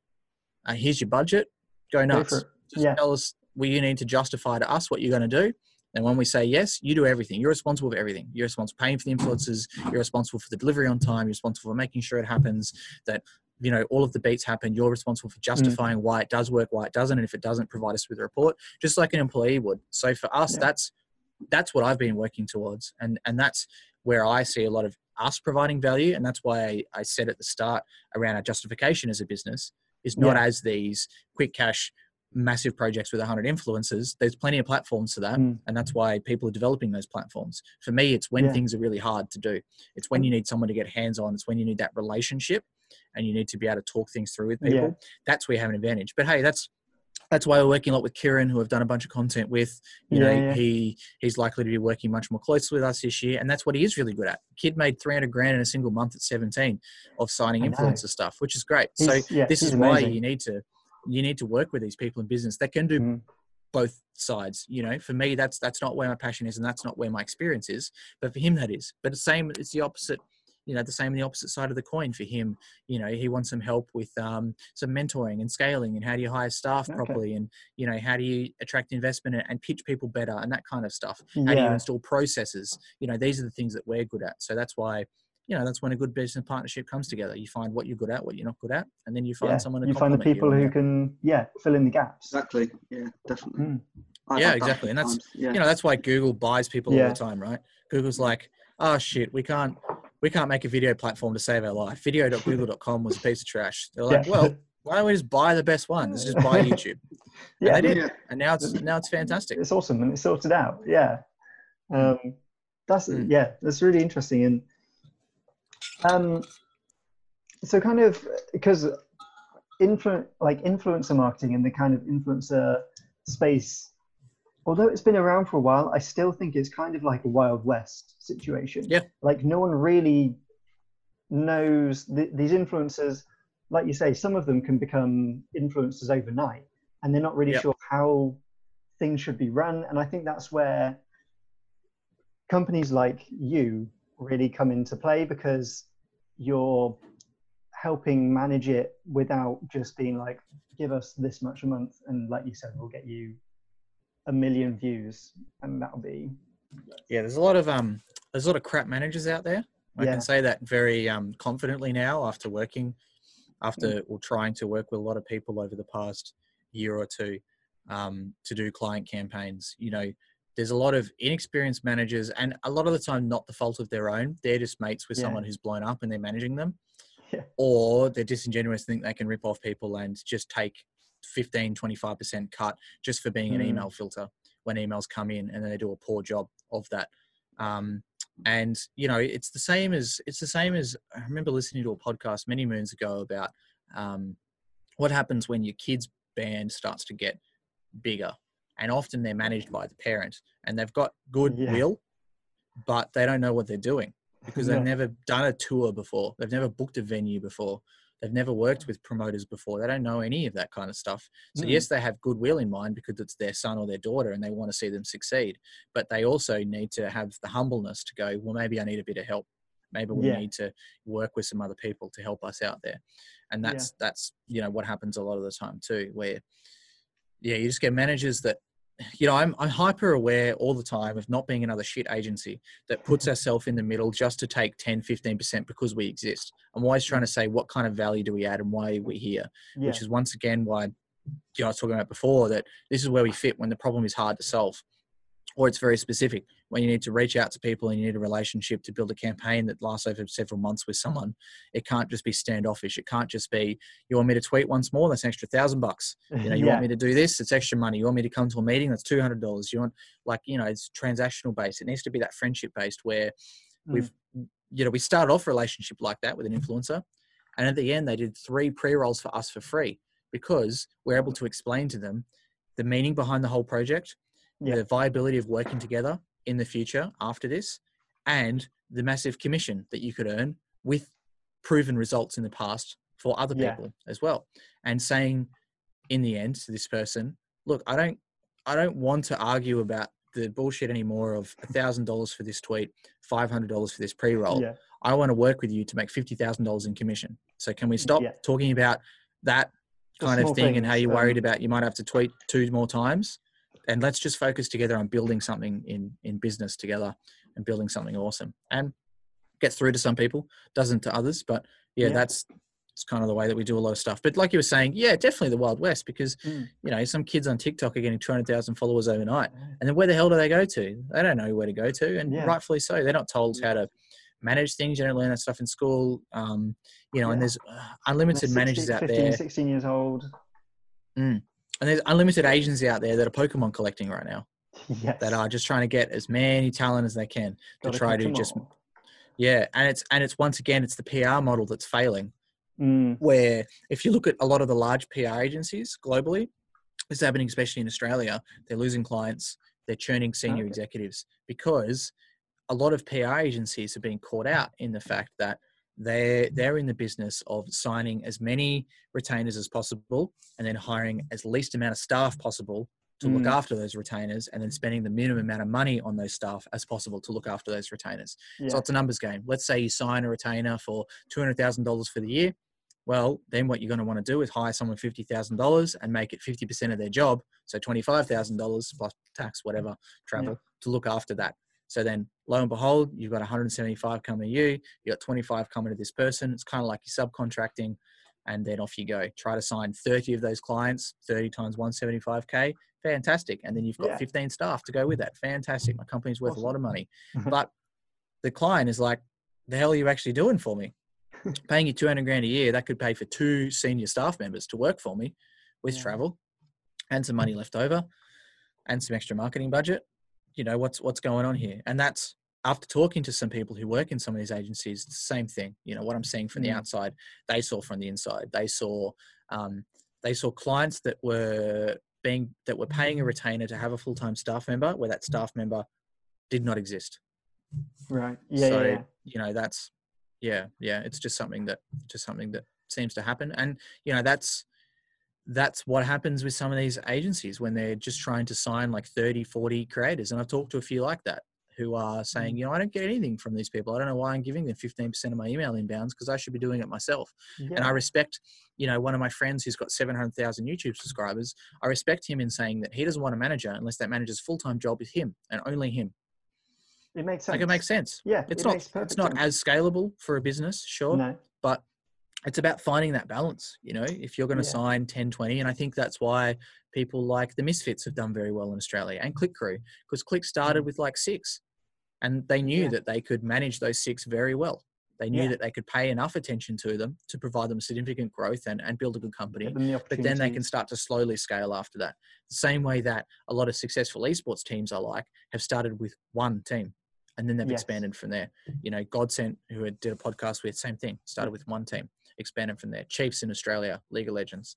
Here's your budget. Go nuts. Just tell us. Well, you need to justify to us what you're going to do. And when we say yes, you do everything. You're responsible for everything. You're responsible for paying for the influencers. You're responsible for the delivery on time. You're responsible for making sure it happens, that, you know, all of the beats happen. You're responsible for justifying why it does work, why it doesn't. And if it doesn't, provide us with a report, just like an employee would. So for us, that's what I've been working towards. And that's where I see a lot of us providing value. And that's why I said at the start around our justification as a business is not as these quick cash, massive projects with 100 influencers. There's plenty of platforms for that. And that's why people are developing those platforms. For me, it's when things are really hard to do. It's when you need someone to get hands on. It's when you need that relationship and you need to be able to talk things through with people. That's where you have an advantage. But hey, that's why we're working a lot with Kieran, who I've done a bunch of content with. You know, he's likely to be working much more closely with us this year. And that's what he is really good at. Kid made 300 grand in a single month at 17 of signing influencer stuff, which is great. This is amazing. Why you need to work with these people in business that can do both sides. You know, for me, that's not where my passion is and that's not where my experience is, but for him that is. But it's the opposite, you know, the opposite side of the coin for him. You know, he wants some help with some mentoring and scaling and how do you hire staff properly and, you know, how do you attract investment and pitch people better and that kind of stuff. How do you install processes? You know, these are the things that we're good at. So that's why, you know, that's when a good business partnership comes together. You find what you're good at, what you're not good at, and then you find someone to complement you. You find the people who can, fill in the gaps. Exactly. Yeah, definitely. Yeah, exactly. And that's, you know, that's why Google buys people all the time, right? Google's like, oh shit, we can't make a video platform to save our life. Video.google.com was a piece of trash. They're like, well, why don't we just buy the best one? Let's just buy YouTube. And they did. And now it's fantastic. It's awesome. And it's sorted out. Yeah. That's really interesting. And, so kind of, because influencer marketing and the kind of influencer space, although it's been around for a while, I still think it's kind of like a Wild West situation. Yeah. Like no one really knows these influencers. Like you say, some of them can become influencers overnight and they're not really sure how things should be run. And I think that's where companies like you really come into play, because you're helping manage it without just being like, give us this much a month and like you said, we'll get you 1 million views and that'll be there's a lot of crap managers out there. I can say that very confidently now after trying to work with a lot of people over the past year or two to do client campaigns. You know, there's a lot of inexperienced managers and a lot of the time, not the fault of their own. They're just mates with someone who's blown up and they're managing them, or they're disingenuous, think they can rip off people and just take 15, 25% cut just for being an email filter when emails come in, and then they do a poor job of that. And you know, it's the same as I remember listening to a podcast many moons ago about what happens when your kid's band starts to get bigger. And often they're managed by the parent and they've got good will, but they don't know what they're doing because they've never done a tour before. They've never booked a venue before. They've never worked with promoters before. They don't know any of that kind of stuff. So yes, they have goodwill in mind because it's their son or their daughter and they want to see them succeed, but they also need to have the humbleness to go, well, maybe I need a bit of help. Maybe we need to work with some other people to help us out there. And that's, you know, what happens a lot of the time too, where, you just get managers that, you know, I'm hyper aware all the time of not being another shit agency that puts ourselves in the middle just to take 10, 15% because we exist. I'm always trying to say, what kind of value do we add and why are we here? Yeah. Which is once again why, you know, I was talking about before, that this is where we fit when the problem is hard to solve or it's very specific. when you need to reach out to people and you need a relationship to build a campaign that lasts over several months with someone, it can't just be standoffish. It can't just be, you want me to tweet once more? That's an extra $1,000. You know, you want me to do this? It's extra money. You want me to come to a meeting? That's $200. You want, like, you know, it's transactional based. It needs to be that friendship based where we've, you know, we started off a relationship like that with an influencer. And at the end, they did 3 pre-rolls for us for free because we're able to explain to them the meaning behind the whole project, the viability of working together in the future after this, and the massive commission that you could earn with proven results in the past for other people as well. And saying in the end to this person, look, I don't want to argue about the bullshit anymore of $1,000 for this tweet, $500 for this pre-roll. I want to work with you to make $50,000 in commission. So can we stop talking about that kind of thing and how you're worried about you might have to tweet 2 more times, and let's just focus together on building something in business together and building something awesome. And gets through to some people, doesn't to others, but it's kind of the way that we do a lot of stuff. But like you were saying, definitely the Wild West, because you know, some kids on TikTok are getting 200,000 followers overnight, and then where the hell do they go to? They don't know where to go to, and rightfully so. They're not told how to manage things. You don't learn that stuff in school, you know. And there's unlimited managers out there. 16 years old. And there's unlimited agents out there that are Pokemon collecting right now. That are just trying to get as many talent as they can to try to just And it's once again, it's the PR model that's failing. Where if you look at a lot of the large PR agencies globally, this is happening especially in Australia, they're losing clients, they're churning senior executives, because a lot of PR agencies are being caught out in the fact that they're in the business of signing as many retainers as possible and then hiring as least amount of staff possible to look after those retainers, and then spending the minimum amount of money on those staff as possible to look after those retainers. So it's a numbers game. Let's say you sign a retainer for $200,000 for the year. Well, then what you're going to want to do is hire someone $50,000 and make it 50% of their job. So $25,000 plus tax, whatever, travel to look after that. So then lo and behold, you've got 175 coming to you. You've got 25 coming to this person. It's kind of like you're subcontracting, and then off you go. Try to sign 30 of those clients, 30 times 175K. Fantastic. And then you've got 15 staff to go with that. Fantastic. My company's worth a lot of money. But the client is like, the hell are you actually doing for me? Paying you $200,000 a year, that could pay for 2 senior staff members to work for me with travel and some money left over and some extra marketing budget. You know, what's going on here? And that's, after talking to some people who work in some of these agencies, the same thing. You know, what I'm seeing from the outside, they saw from the inside. They saw clients that were paying a retainer to have a full-time staff member where that staff member did not exist. Right. Yeah. So, you know, that's, it's just something that seems to happen. And, you know, that's what happens with some of these agencies when they're just trying to sign like 30, 40 creators. And I've talked to a few like that, who are saying, you know, I don't get anything from these people. I don't know why I'm giving them 15% of my email inbounds, because I should be doing it myself. Yeah. And I respect, you know, one of my friends who's got 700,000 YouTube subscribers. I respect him in saying that he doesn't want a manager unless that manager's full-time job is him and only him. It makes sense. Like, it makes sense. Yeah. It's not as scalable for a business, sure. No. But it's about finding that balance, you know, if you're going to sign 10, 20. And I think that's why people like the Misfits have done very well in Australia, and Click Crew, because Click started with like 6, and they knew that they could manage those 6 very well. They knew that they could pay enough attention to them to provide them significant growth and build a good company. But then they can start to slowly scale after that. The same way that a lot of successful esports teams I like have started with 1 team, and then they've expanded from there. You know, Godsent, who I did a podcast with, same thing, started with 1 team, expanded from there. Chiefs in Australia, League of Legends,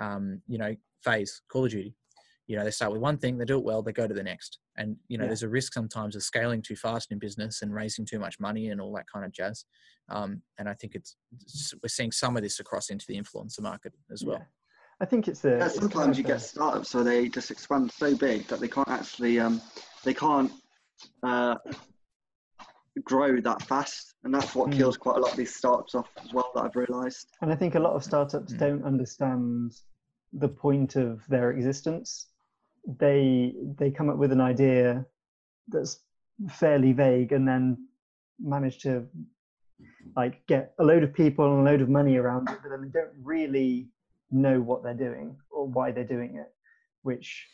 you know, FaZe, Call of Duty. You know, they start with 1 thing, they do it well, they go to the next. And, you know, there's a risk sometimes of scaling too fast in business and raising too much money and all that kind of jazz. And I think we're seeing some of this across into the influencer market as well. Yeah. I think it's the... Yeah, sometimes you get startups where they just expand so big that they can't actually, grow that fast. And that's what kills quite a lot of these startups off as well, that I've realised. And I think a lot of startups don't understand the point of their existence. They come up with an idea that's fairly vague and then manage to like get a load of people and a load of money around it, but then they don't really know what they're doing or why they're doing it, which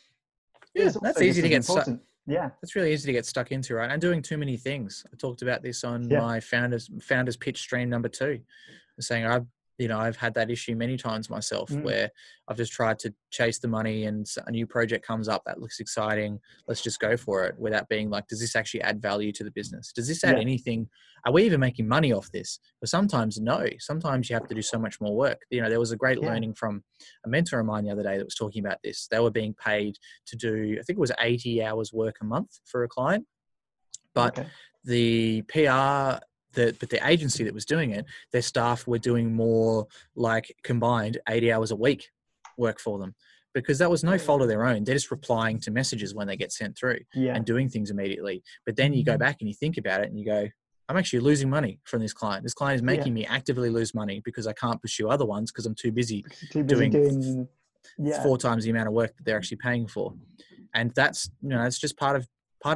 is also important. Yeah. It's really easy to get stuck into, right? And doing too many things. I talked about this on my founders pitch stream number 2, saying I've had that issue many times myself where I've just tried to chase the money and a new project comes up that looks exciting. Let's just go for it without being like, does this actually add value to the business? Does this add anything? Are we even making money off this? But sometimes no, sometimes you have to do so much more work. You know, there was a great learning from a mentor of mine the other day that was talking about this. They were being paid to do, I think it was 80 hours work a month for a client, but the PR but the agency that was doing it, their staff were doing more like combined 80 hours a week work for them, because that was no fault of their own. They're just replying to messages when they get sent through and doing things immediately. But then you go back and you think about it and you go, I'm actually losing money from this client. This client is making me actively lose money because I can't pursue other ones because I'm too busy doing 4 times the amount of work that they're actually paying for. And that's, you know, it's just part of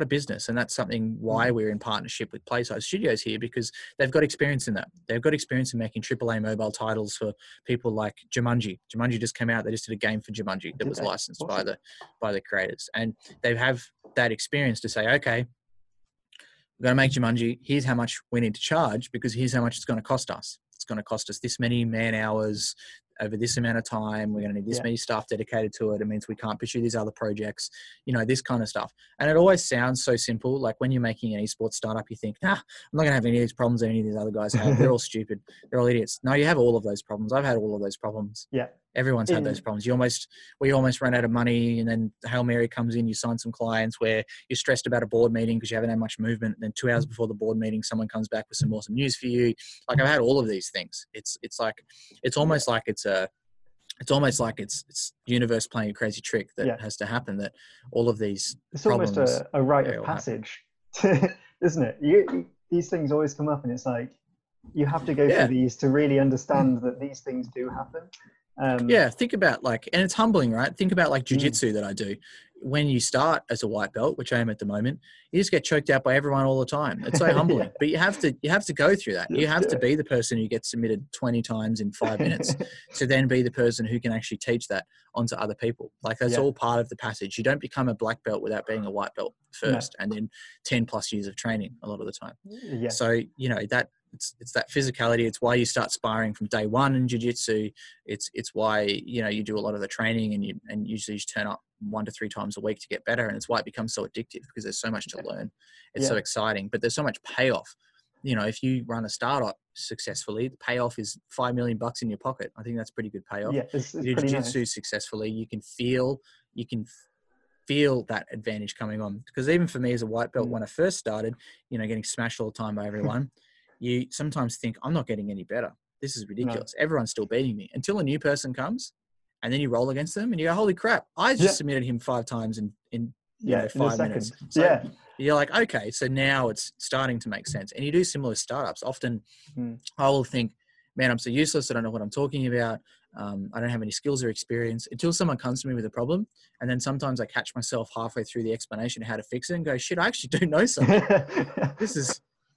business. And that's something why we're in partnership with PlaySide Studios here, because they've got experience in that. They've got experience in making AAA mobile titles for people like Jumanji. Jumanji just came out. They just did a game for Jumanji that was licensed by the creators. And they have that experience to say, okay, we're going to make Jumanji. Here's how much we need to charge, because here's how much it's going to cost us. It's going to cost us this many man hours over this amount of time. We're going to need this many staff dedicated to it. It means we can't pursue these other projects, you know, this kind of stuff. And it always sounds so simple. Like when you're making an esports startup, you think, I'm not going to have any of these problems that any of these other guys have. They're all stupid. They're all idiots. No, you have all of those problems. I've had all of those problems. Yeah. Everyone's had those problems. We almost ran out of money, and then Hail Mary comes in, you sign some clients where you're stressed about a board meeting because you haven't had much movement. And then 2 hours before the board meeting, someone comes back with some awesome news for you. Like I've had all of these things. It's almost like it's universe playing a crazy trick that has to happen, that all of these problems. It's almost a rite of passage, isn't it? These things always come up, and it's like, you have to go through these to really understand that these things do happen. Think about and it's humbling, right? Think about jiu-jitsu that I do. When you start as a white belt, which I am at the moment, you just get choked out by everyone all the time. It's so humbling, but you have to go through that. You have to be the person who gets submitted 20 times in 5 minutes to then be the person who can actually teach that onto other people. Like that's all part of the passage. You don't become a black belt without being a white belt first, and then 10 plus years of training a lot of the time. Yeah. So, you know, that, It's that physicality. It's why you start sparring from day one in jiu-jitsu. It's why, you know, you do a lot of the training, and usually you turn up 1 to 3 times a week to get better. And it's why it becomes so addictive, because there's so much to learn. It's so exciting, but there's so much payoff. You know, if you run a startup successfully, the payoff is $5 million in your pocket. I think that's pretty good payoff. Yeah, if you do jiu-jitsu successfully, you can feel that advantage coming on. Because even for me as a white belt, when I first started, you know, getting smashed all the time by everyone, you sometimes think, I'm not getting any better. This is ridiculous. No. Everyone's still beating me, until a new person comes, and then you roll against them and you go, holy crap, I just submitted him 5 times in 5 minutes. So you're like, okay, so now it's starting to make sense. And you do similar startups. Often I will think, man, I'm so useless. I don't know what I'm talking about. I don't have any skills or experience, until someone comes to me with a problem. And then sometimes I catch myself halfway through the explanation of how to fix it and go, shit, I actually do know something.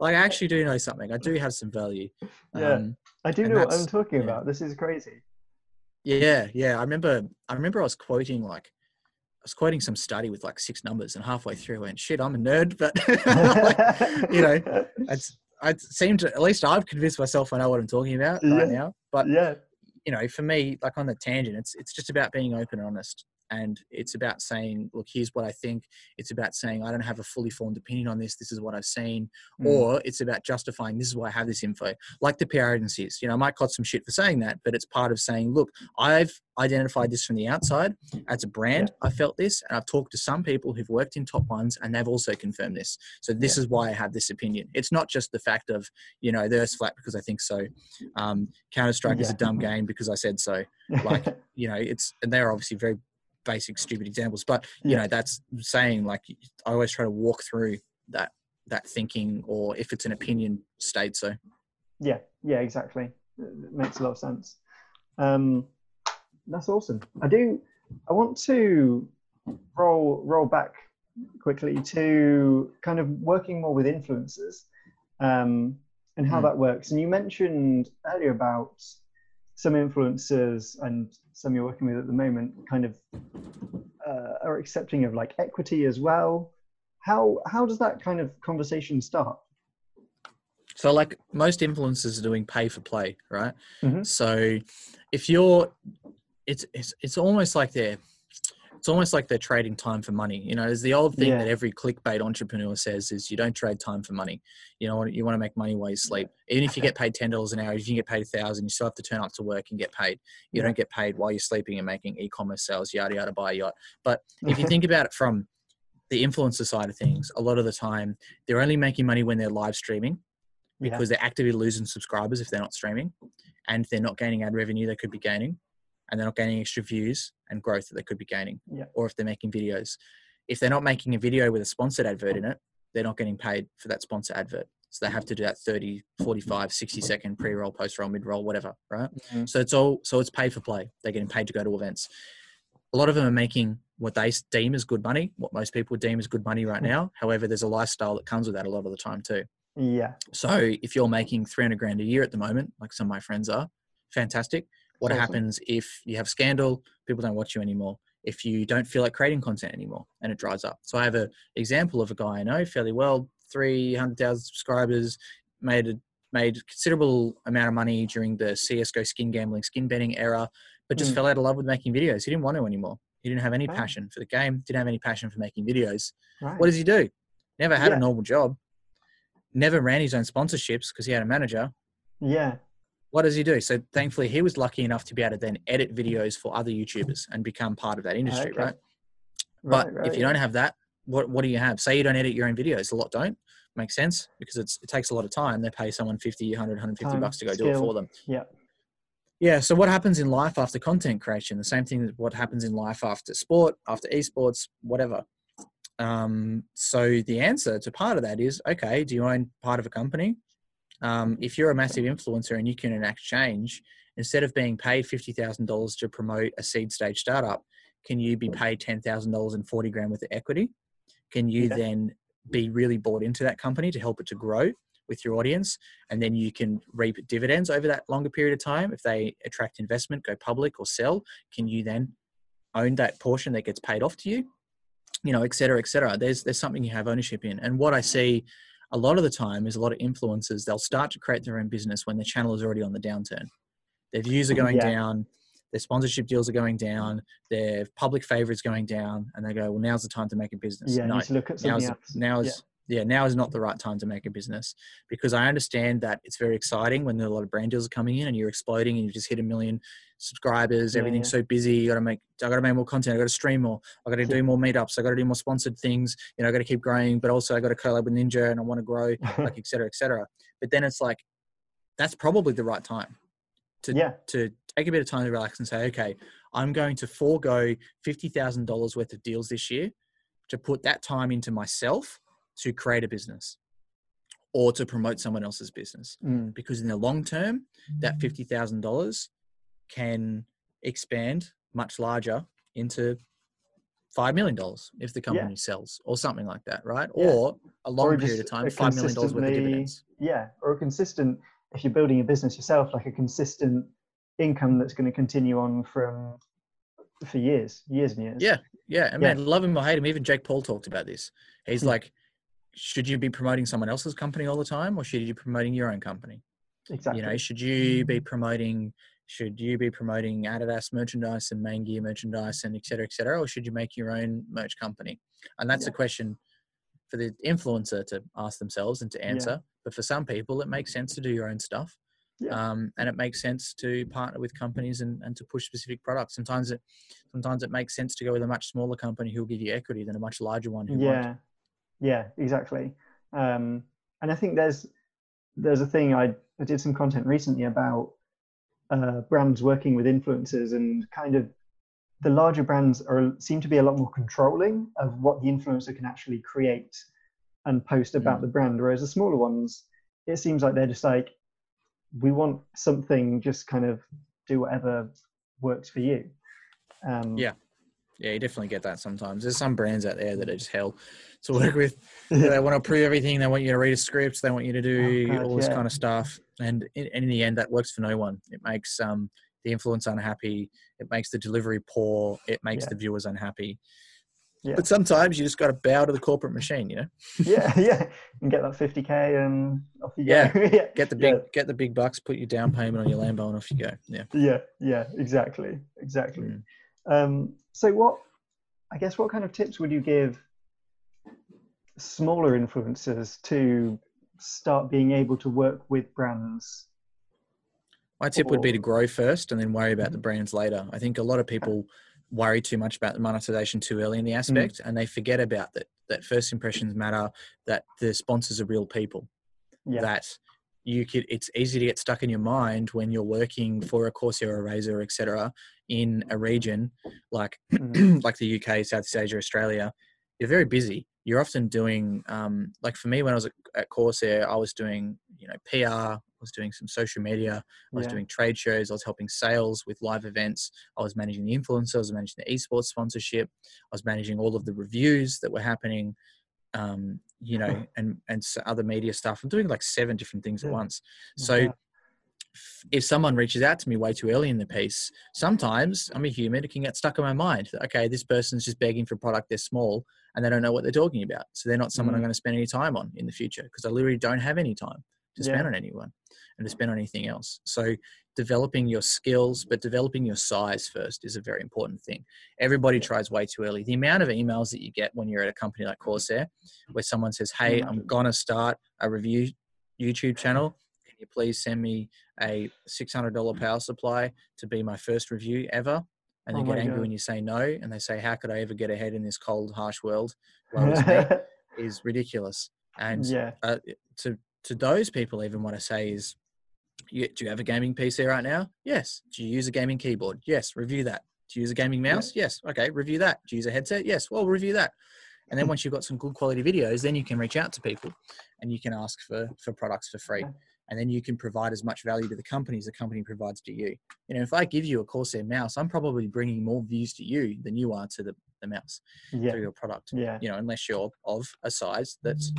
I actually do know something. I do have some value. I do know what I'm talking about. This is crazy. Yeah. I remember I was quoting some study with 6 numbers, and halfway through I went, shit, I'm a nerd, but you know, I've convinced myself I know what I'm talking about right now. But you know, for me, on the tangent, it's just about being open and honest. And it's about saying, look, here's what I think. It's about saying, I don't have a fully formed opinion on this. This is what I've seen. Or it's about justifying, this is why I have this info. Like the PR agencies, you know, I might got some shit for saying that, but it's part of saying, look, I've identified this from the outside as a brand. I felt this, and I've talked to some people who've worked in top ones, and they've also confirmed this. So this is why I have this opinion. It's not just the fact of, you know, they're flat because I think so. Counter-Strike is a dumb game because I said so. You know, and they're obviously very basic stupid examples, but you know, that's saying, I always try to walk through that thinking, or if it's an opinion, state so. Exactly. It makes a lot of sense. That's awesome. I want to roll back quickly to kind of working more with influencers, and how that works. And you mentioned earlier about some influencers, and some you're working with at the moment, kind of are accepting of equity as well. How does that kind of conversation start? So like most influencers are doing pay for play, right? Mm-hmm. So if you're, it's almost like they're trading time for money. You know, there's the old thing that every clickbait entrepreneur says is you don't trade time for money. You know, you want to make money while you sleep. Even if you get paid $10 an hour, if you get paid $1,000, you still have to turn up to work and get paid. You don't get paid while you're sleeping and making e-commerce sales, yada, yada, buy a yacht. But if you think about it from the influencer side of things, a lot of the time they're only making money when they're live streaming, because they're actively losing subscribers if they're not streaming, and if they're not gaining ad revenue they could be gaining, and they're not gaining extra views and growth that they could be gaining. Or if they're making videos. If they're not making a video with a sponsored advert in it, they're not getting paid for that sponsor advert. So they have to do that 30, 45, 60 second pre-roll, post-roll, mid-roll, whatever, right? Mm-hmm. So it's pay for play. They're getting paid to go to events. A lot of them are making what they deem as good money, what most people deem as good money right now. However, there's a lifestyle that comes with that a lot of the time too. Yeah. So if you're making $300,000 a year at the moment, like some of my friends are, fantastic. What happens if you have scandal, people don't watch you anymore, if you don't feel like creating content anymore, and it dries up. So I have an example of a guy I know fairly well, 300,000 subscribers, made a considerable amount of money during the CSGO skin gambling, skin betting era, but just fell out of love with making videos. He didn't want to anymore. He didn't have any passion for the game, didn't have any passion for making videos. Right. What does he do? Never had a normal job. Never ran his own sponsorships because he had a manager. Yeah. What does he do? So thankfully he was lucky enough to be able to then edit videos for other YouTubers and become part of that industry, right? But if you don't have that, what do you have? Say you don't edit your own videos. A lot don't. Makes sense, because it takes a lot of time. They pay someone $50, $100, $150 bucks to go do it for them. Yeah. Yeah. So what happens in life after content creation? The same thing that what happens in life after sport, after esports, whatever. So the answer to part of that is, okay, do you own part of a company? If you're a massive influencer and you can enact change, instead of being paid $50,000 to promote a seed stage startup, can you be paid $10,000 and $40,000 worth of equity? Can you then be really bought into that company to help it to grow with your audience? And then you can reap dividends over that longer period of time. If they attract investment, go public or sell, can you then own that portion that gets paid off to you? You know, et cetera, et cetera. There's something you have ownership in. And what I see a lot of the time is a lot of influencers, they'll start to create their own business when their channel is already on the downturn. Their views are going down, their sponsorship deals are going down, their public favor is going down, and they go, well, now's the time to make a business. Yeah, no, you need to look at something else. Now is not the right time to make a business, because I understand that it's very exciting when there are a lot of brand deals are coming in and you're exploding and you just hit 1 million subscribers, everything's so busy. I got to make more content. I got to stream more. I got to do more meetups. I got to do more sponsored things. You know, I got to keep growing, but also I got to collab with Ninja and I want to grow, like et cetera, et cetera. But then it's like, that's probably the right time to take a bit of time to relax and say, okay, I'm going to forego $50,000 worth of deals this year to put that time into myself to create a business or to promote someone else's business, because in the long term, that $50,000 can expand much larger into $5 million if the company sells or something like that, right? Yeah. Or a long period of time, $5 million worth of dividends. Yeah, or a consistent, if you're building a business yourself, like a consistent income that's going to continue on for years and years. Yeah, yeah. And man, love him or hate him, even Jake Paul talked about this. He's like, should you be promoting someone else's company all the time, or should you be promoting your own company? Exactly. You know, should you be promoting Adidas merchandise and main gear merchandise and et cetera, or should you make your own merch company? And that's a question for the influencer to ask themselves and to answer. But for some people, it makes sense to do your own stuff. Yeah. And it makes sense to partner with companies and to push specific products. Sometimes it makes sense to go with a much smaller company who will give you equity than a much larger one who won't. Yeah, exactly. And I think there's a thing, I did some content recently about brands working with influencers, and kind of the larger brands seem to be a lot more controlling of what the influencer can actually create and post about the brand, whereas the smaller ones, it seems like they're just like, we want something, just kind of do whatever works for you. Yeah, you definitely get that sometimes. There's some brands out there that are just hell to work with. They want to approve everything. They want you to read a script. They want you to do all this kind of stuff. And in the end, that works for no one. It makes the influencer unhappy. It makes the delivery poor. It makes the viewers unhappy. Yeah. But sometimes you just got to bow to the corporate machine, you know? Yeah. And get that 50K and off you go. Yeah. Get the big bucks, put your down payment on your Lambo and off you go. Yeah, exactly. Mm. So what kind of tips would you give smaller influencers to start being able to work with brands? My tip would be to grow first and then worry about the brands later. I think a lot of people worry too much about the monetization too early in the aspect, and they forget about that first impressions matter, that the sponsors are real people, that it's easy to get stuck in your mind when you're working for a Corsair or a Razor, et cetera, in a region like the UK, Southeast Asia, Australia. You're very busy. You're often doing, like for me, when I was at Corsair, I was doing, PR, I was doing some social media, I was doing trade shows, I was helping sales with live events, I was managing the influencers, I was managing the esports sponsorship, I was managing all of the reviews that were happening, and other media stuff. I'm doing like 7 different things at once. So if someone reaches out to me way too early in the piece, sometimes I'm a human, it can get stuck in my mind. Okay, this person's just begging for a product, they're small and they don't know what they're talking about. So they're not someone I'm going to spend any time on in the future, because I literally don't have any time to spend on anyone and to spend on anything else. So developing your skills, but developing your size first is a very important thing. Everybody tries way too early. The amount of emails that you get when you're at a company like Corsair, where someone says, hey, I'm going to start a review YouTube channel. Can you please send me a $600 power supply to be my first review ever? And they get angry when you say no. And they say, how could I ever get ahead in this cold, harsh world? Well, is ridiculous. And to those people, even what I say is, do you have a gaming PC right now? Yes. Do you use a gaming keyboard? Yes. Review that. Do you use a gaming mouse? Yes. Okay. Review that. Do you use a headset? Yes. Well, review that. And then once you've got some good quality videos, then you can reach out to people and you can ask for products for free. And then you can provide as much value to the company as the company provides to you. If I give you a Corsair mouse, I'm probably bringing more views to you than you are to the mouse through your product. Unless you're of a size that's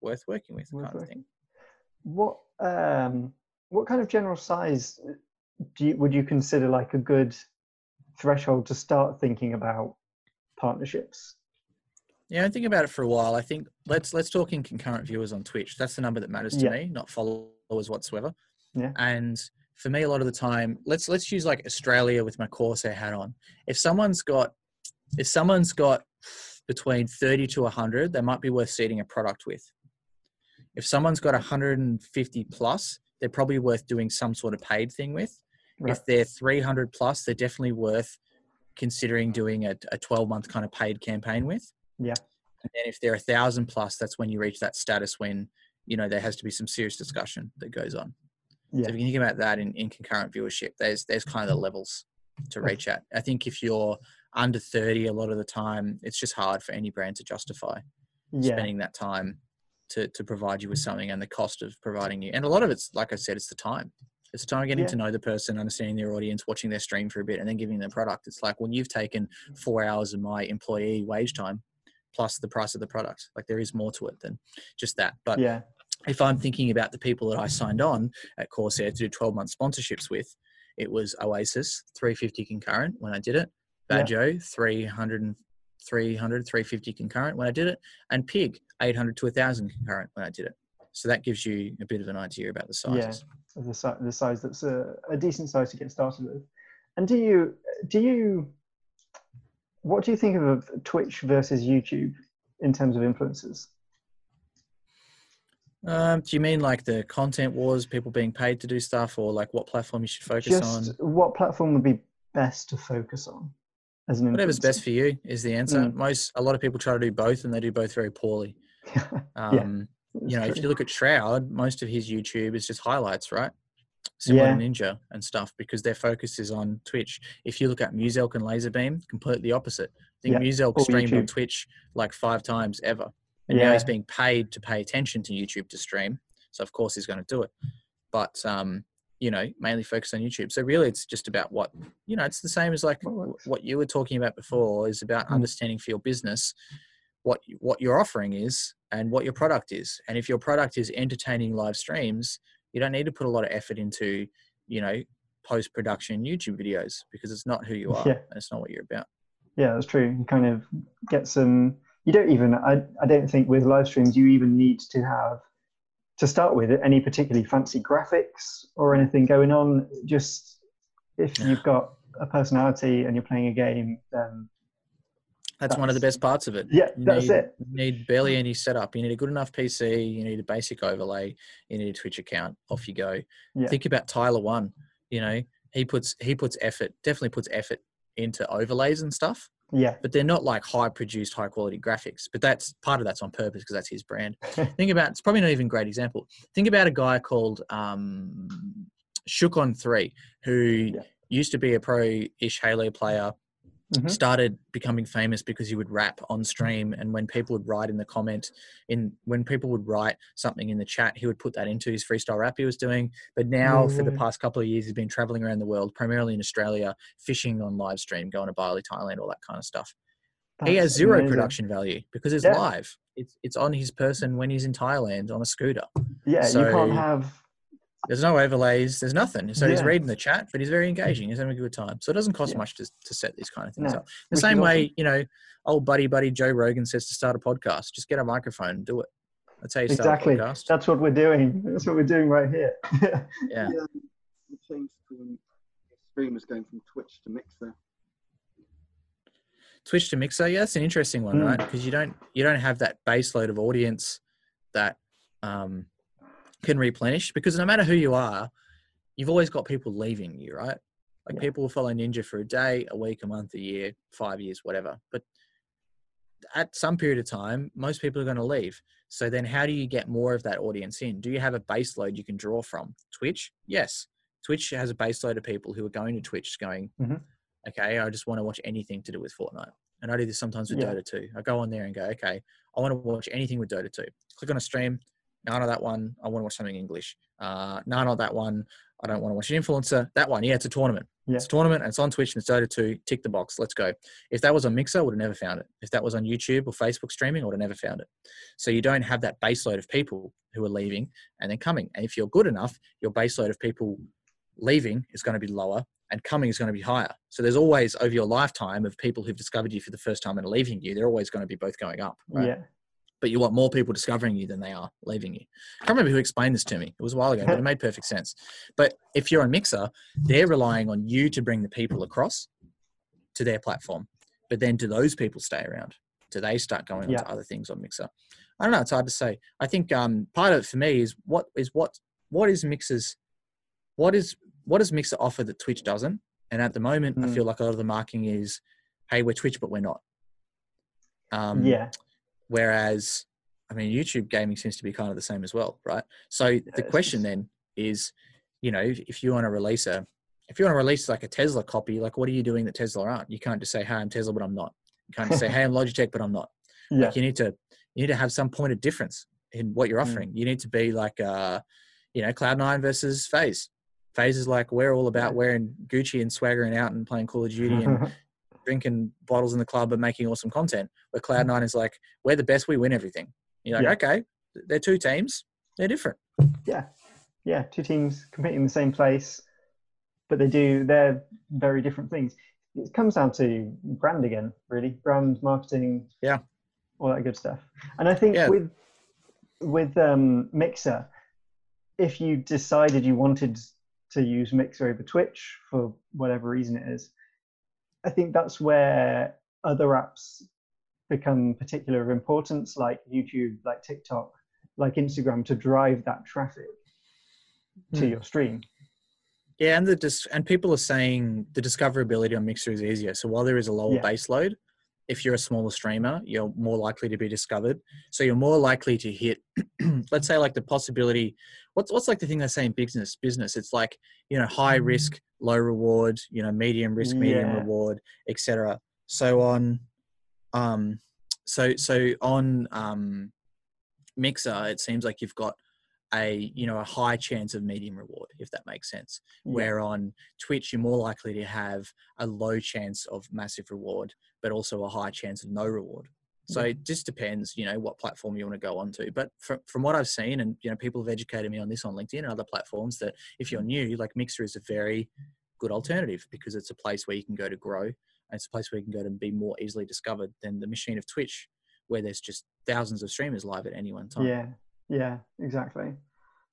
worth working with, kind of thing. What kind of general size would you consider like a good threshold to start thinking about partnerships? Yeah, I think about it for a while. I think let's talk in concurrent viewers on Twitch. That's the number that matters to me, not followers whatsoever. Yeah. And for me, a lot of the time, let's use like Australia with my Corsair hat on. If someone's got between 30 to 100, they might be worth seeding a product with. If someone's got 150 plus, they're probably worth doing some sort of paid thing with. Right. If they're 300 plus, they're definitely worth considering doing a 12-month kind of paid campaign with. Yeah. And then if they're 1,000 plus, that's when you reach that status when, there has to be some serious discussion that goes on. Yeah. So if you think about that in concurrent viewership, there's kind of the levels to reach at. I think if you're under 30, a lot of the time, it's just hard for any brand to justify spending that time to provide you with something and the cost of providing you. And a lot of it's, like I said, it's the time. It's the time of getting to know the person, understanding their audience, watching their stream for a bit, and then giving them a product. It's like, well, you've taken 4 hours of my employee wage time plus the price of the product. Like there is more to it than just that. But if I'm thinking about the people that I signed on at Corsair to do 12-month sponsorships with, it was Oasis, 350 concurrent when I did it. Bajo, 350 concurrent when I did it, and Pig, 800 to 1,000 concurrent when I did it. So that gives you a bit of an idea about the sizes. Yeah, the size that's a decent size to get started with. And what do you think of Twitch versus YouTube in terms of influencers? Do you mean like the content wars, people being paid to do stuff, or like what platform you should focus on? Just what platform would be best to focus on? Whatever's best for you is the answer. A lot of people try to do both and they do both very poorly. If you look at Shroud, most of his YouTube is just highlights, right? Similar to Ninja and stuff, because their focus is on Twitch. If you look at Muselk and Laserbeam, completely opposite. I think Muselk streamed on Twitch like 5 times ever. And now he's being paid to pay attention to YouTube to stream. So of course he's going to do it. But, mainly focus on YouTube. So really it's just about what, it's the same as like what you were talking about before, is about understanding for your business, what your offering is and what your product is. And if your product is entertaining live streams, you don't need to put a lot of effort into, post-production YouTube videos, because it's not who you are and it's not what you're about. Yeah, that's true. You kind of get some, you don't even, I don't think with live streams, you even need to have, to start with, any particularly fancy graphics or anything going on. Just if you've got a personality and you're playing a game, then that's one of the best parts of it. Yeah, that's it. You need barely any setup. You need a good enough PC. You need a basic overlay. You need a Twitch account. Off you go. Yeah. Think about Tyler One. You know, he puts effort. Definitely puts effort into overlays and stuff. Yeah. But they're not like high-produced, high-quality graphics. But that's part of that's on purpose because that's his brand. Think about it's probably not even a great example. Think about a guy called Shook On 3 who used to be a pro-ish Halo player. Mm-hmm. Started becoming famous because he would rap on stream, and when people would write in the comment, when people would write something in the chat, he would put that into his freestyle rap he was doing. But now, for the past couple of years, he's been traveling around the world, primarily in Australia, fishing on live stream, going to Bali, Thailand, all that kind of stuff. That's he has zero amazing. Production value because it's live. It's on his person when he's in Thailand on a scooter. Yeah, so you can't have. There's no overlays. There's nothing. So he's reading the chat, but he's very engaging. He's having a good time. So it doesn't cost much to set these kind of things up. The same way, you know, old buddy Joe Rogan says to start a podcast. Just get a microphone and do it. That's how you start a podcast. That's what we're doing. That's what we're doing right here. The change to streamers going from Twitch to Mixer. Twitch to Mixer. Yeah, that's an interesting one, right? Because you don't have that base load of audience that. Can replenish, because no matter who you are, you've always got people leaving you, right? Like people will follow Ninja for a day, a week, a month, a year, 5 years, whatever. But at some period of time, most people are going to leave. So then how do you get more of that audience in? Do you have a base load you can draw from? Twitch? Yes. Twitch has a base load of people who are going to Twitch going, okay, I just want to watch anything to do with Fortnite. And I do this sometimes with Dota 2. I go on there and go, okay, I want to watch anything with Dota 2. Click on a stream. No, not that one. I want to watch something English. No, not that one. I don't want to watch an influencer. That one. Yeah, it's a tournament. Yeah. It's a tournament and it's on Twitch and it's Dota 2. Tick the box. Let's go. If that was on Mixer, I would have never found it. If that was on YouTube or Facebook streaming, I would have never found it. So you don't have that baseload of people who are leaving and then coming. And if you're good enough, your baseload of people leaving is going to be lower and coming is going to be higher. So there's always, over your lifetime of people who've discovered you for the first time and are leaving you, they're always going to be both going up. Right? Yeah. But you want more people discovering you than they are leaving you. I can't remember who explained this to me. It was a while ago, but it made perfect sense. But if you're on Mixer, they're relying on you to bring the people across to their platform. But then do those people stay around? Do they start going on to other things on Mixer? I don't know. It's hard to say. I think part of it for me is what does Mixer offer that Twitch doesn't? And at the moment, I feel like a lot of the marketing is, hey, we're Twitch, but we're not. Whereas, I mean, YouTube gaming seems to be kind of the same as well, right? So the question then is, you know, if you want to release like a Tesla copy, like what are you doing that Tesla aren't? You can't just say, hey, I'm Tesla, but I'm not. You can't just say, hey, I'm Logitech, but I'm not. Yeah. Like you need to have some point of difference in what you're offering. You need to be like, you know, Cloud9 versus FaZe. FaZe is like, we're all about wearing Gucci and swaggering out and playing Call of Duty and drinking bottles in the club and making awesome content, where Cloud9 is like, we're the best, we win everything. You're like, okay, they're two teams, they're different. Yeah, two teams competing in the same place, but they're very different things. It comes down to brand again, really. Brand, marketing, all that good stuff. And I think with Mixer, if you decided you wanted to use Mixer over Twitch for whatever reason it is, I think that's where other apps become particular of importance, like YouTube, like TikTok, like Instagram, to drive that traffic to your stream. Yeah, and and people are saying the discoverability on Mixer is easier. So while there is a lower base load, if you're a smaller streamer, you're more likely to be discovered. So you're more likely to hit, let's say, like the possibility. What's like the thing they say in business? It's like, you know, high risk, low reward, you know, medium risk, medium reward, etc. So on, Mixer, it seems like you've got a high chance of medium reward, if that makes sense. Yeah. Where on Twitch, you're more likely to have a low chance of massive reward, but also a high chance of no reward. So it just depends, you know, what platform you want to go onto. But from what I've seen, and, you know, people have educated me on this on LinkedIn and other platforms, that if you're new, like Mixer is a very good alternative because it's a place where you can go to grow It's a place where you can go to be more easily discovered than the machine of Twitch, where there's just thousands of streamers live at any one time. Yeah, yeah, exactly.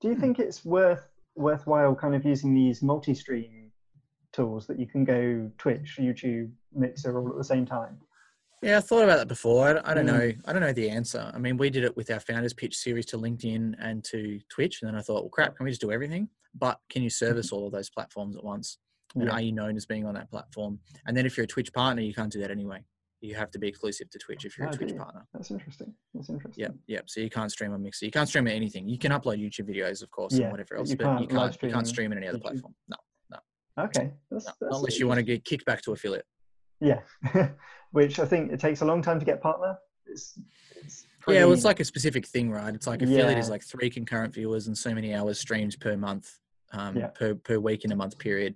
Do you think it's worthwhile kind of using these multi-stream tools that you can go Twitch, YouTube, Mixer all at the same time? Yeah, I thought about that before. I don't know. I don't know the answer. I mean, we did it with our founders pitch series to LinkedIn and to Twitch. And then I thought, well, crap, can we just do everything? But can you service all of those platforms at once? And are you known as being on that platform? And then if you're a Twitch partner, you can't do that anyway. You have to be exclusive to Twitch if you're a Twitch partner. That's interesting. Yeah. So you can't stream on Mixer. You can't stream anything. You can upload YouTube videos, of course, and whatever else, but you can't stream on any other platform. No. Okay. That's unless you want to get kicked back to affiliate. Yeah. Which I think it takes a long time to get partner. It's pretty... Yeah, well, it's like a specific thing, right? It's like affiliate is like 3 concurrent viewers and so many hours streams per month, per week in a month period.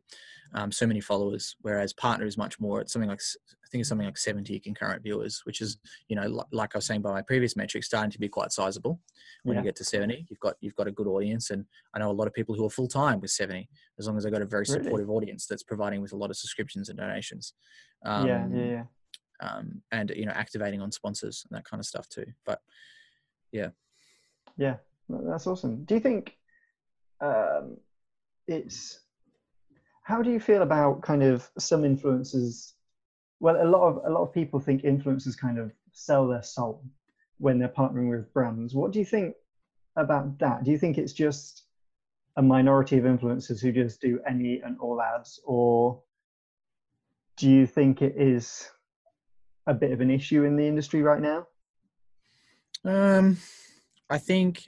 So many followers, whereas partner is much more. It's something like, I think it's something like 70 concurrent viewers, which is, you know, like I was saying by my previous metric, starting to be quite sizable. When you get to 70, you've got a good audience. And I know a lot of people who are full time with 70, as long as they've got a very supportive audience that's providing with a lot of subscriptions and donations. And, you know, activating on sponsors and that kind of stuff too. But yeah. Yeah, that's awesome. Do you think how do you feel about kind of some influencers? Well, a lot of people think influencers kind of sell their soul when they're partnering with brands. What do you think about that? Do you think it's just a minority of influencers who just do any and all ads, or do you think it is a bit of an issue in the industry right now? I think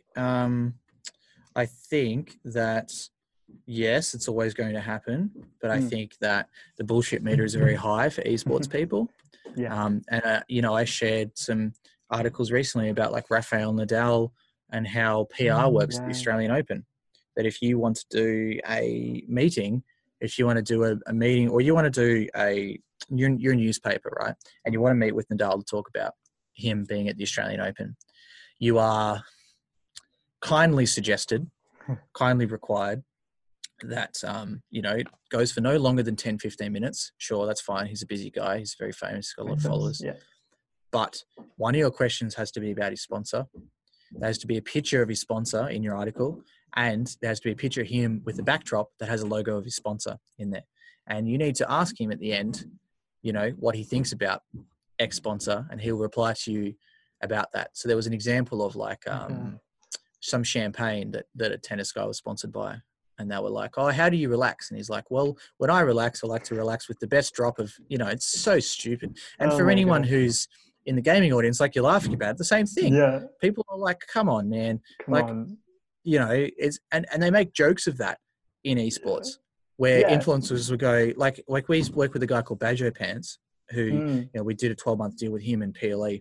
that, yes, it's always going to happen, but I think that the bullshit meter is very high for esports people. You know, I shared some articles recently about like Rafael Nadal and how PR works at the Australian Open. That if you want to do a meeting, if you want to do a meeting, or you want to do your newspaper, right? And you want to meet with Nadal to talk about him being at the Australian Open, you are kindly suggested, kindly required, that, you know, goes for no longer than 10, 15 minutes. Sure, that's fine. He's a busy guy. He's very famous. He's got a lot of followers. Yeah. But one of your questions has to be about his sponsor. There has to be a picture of his sponsor in your article. And there has to be a picture of him with a backdrop that has a logo of his sponsor in there. And you need to ask him at the end, you know, what he thinks about X sponsor, and he'll reply to you about that. So there was an example of like some champagne that a tennis guy was sponsored by. And they were like, oh, how do you relax? And he's like, well, when I relax, I like to relax with the best drop of, you know, it's so stupid. And for anyone who's in the gaming audience, like you're laughing about it, the same thing. Yeah. People are like, come on, man. You know, it's, and they make jokes of that in esports where influencers will go, like we work with a guy called Bajo Pants who, you know, we did a 12-month deal with him in PLE.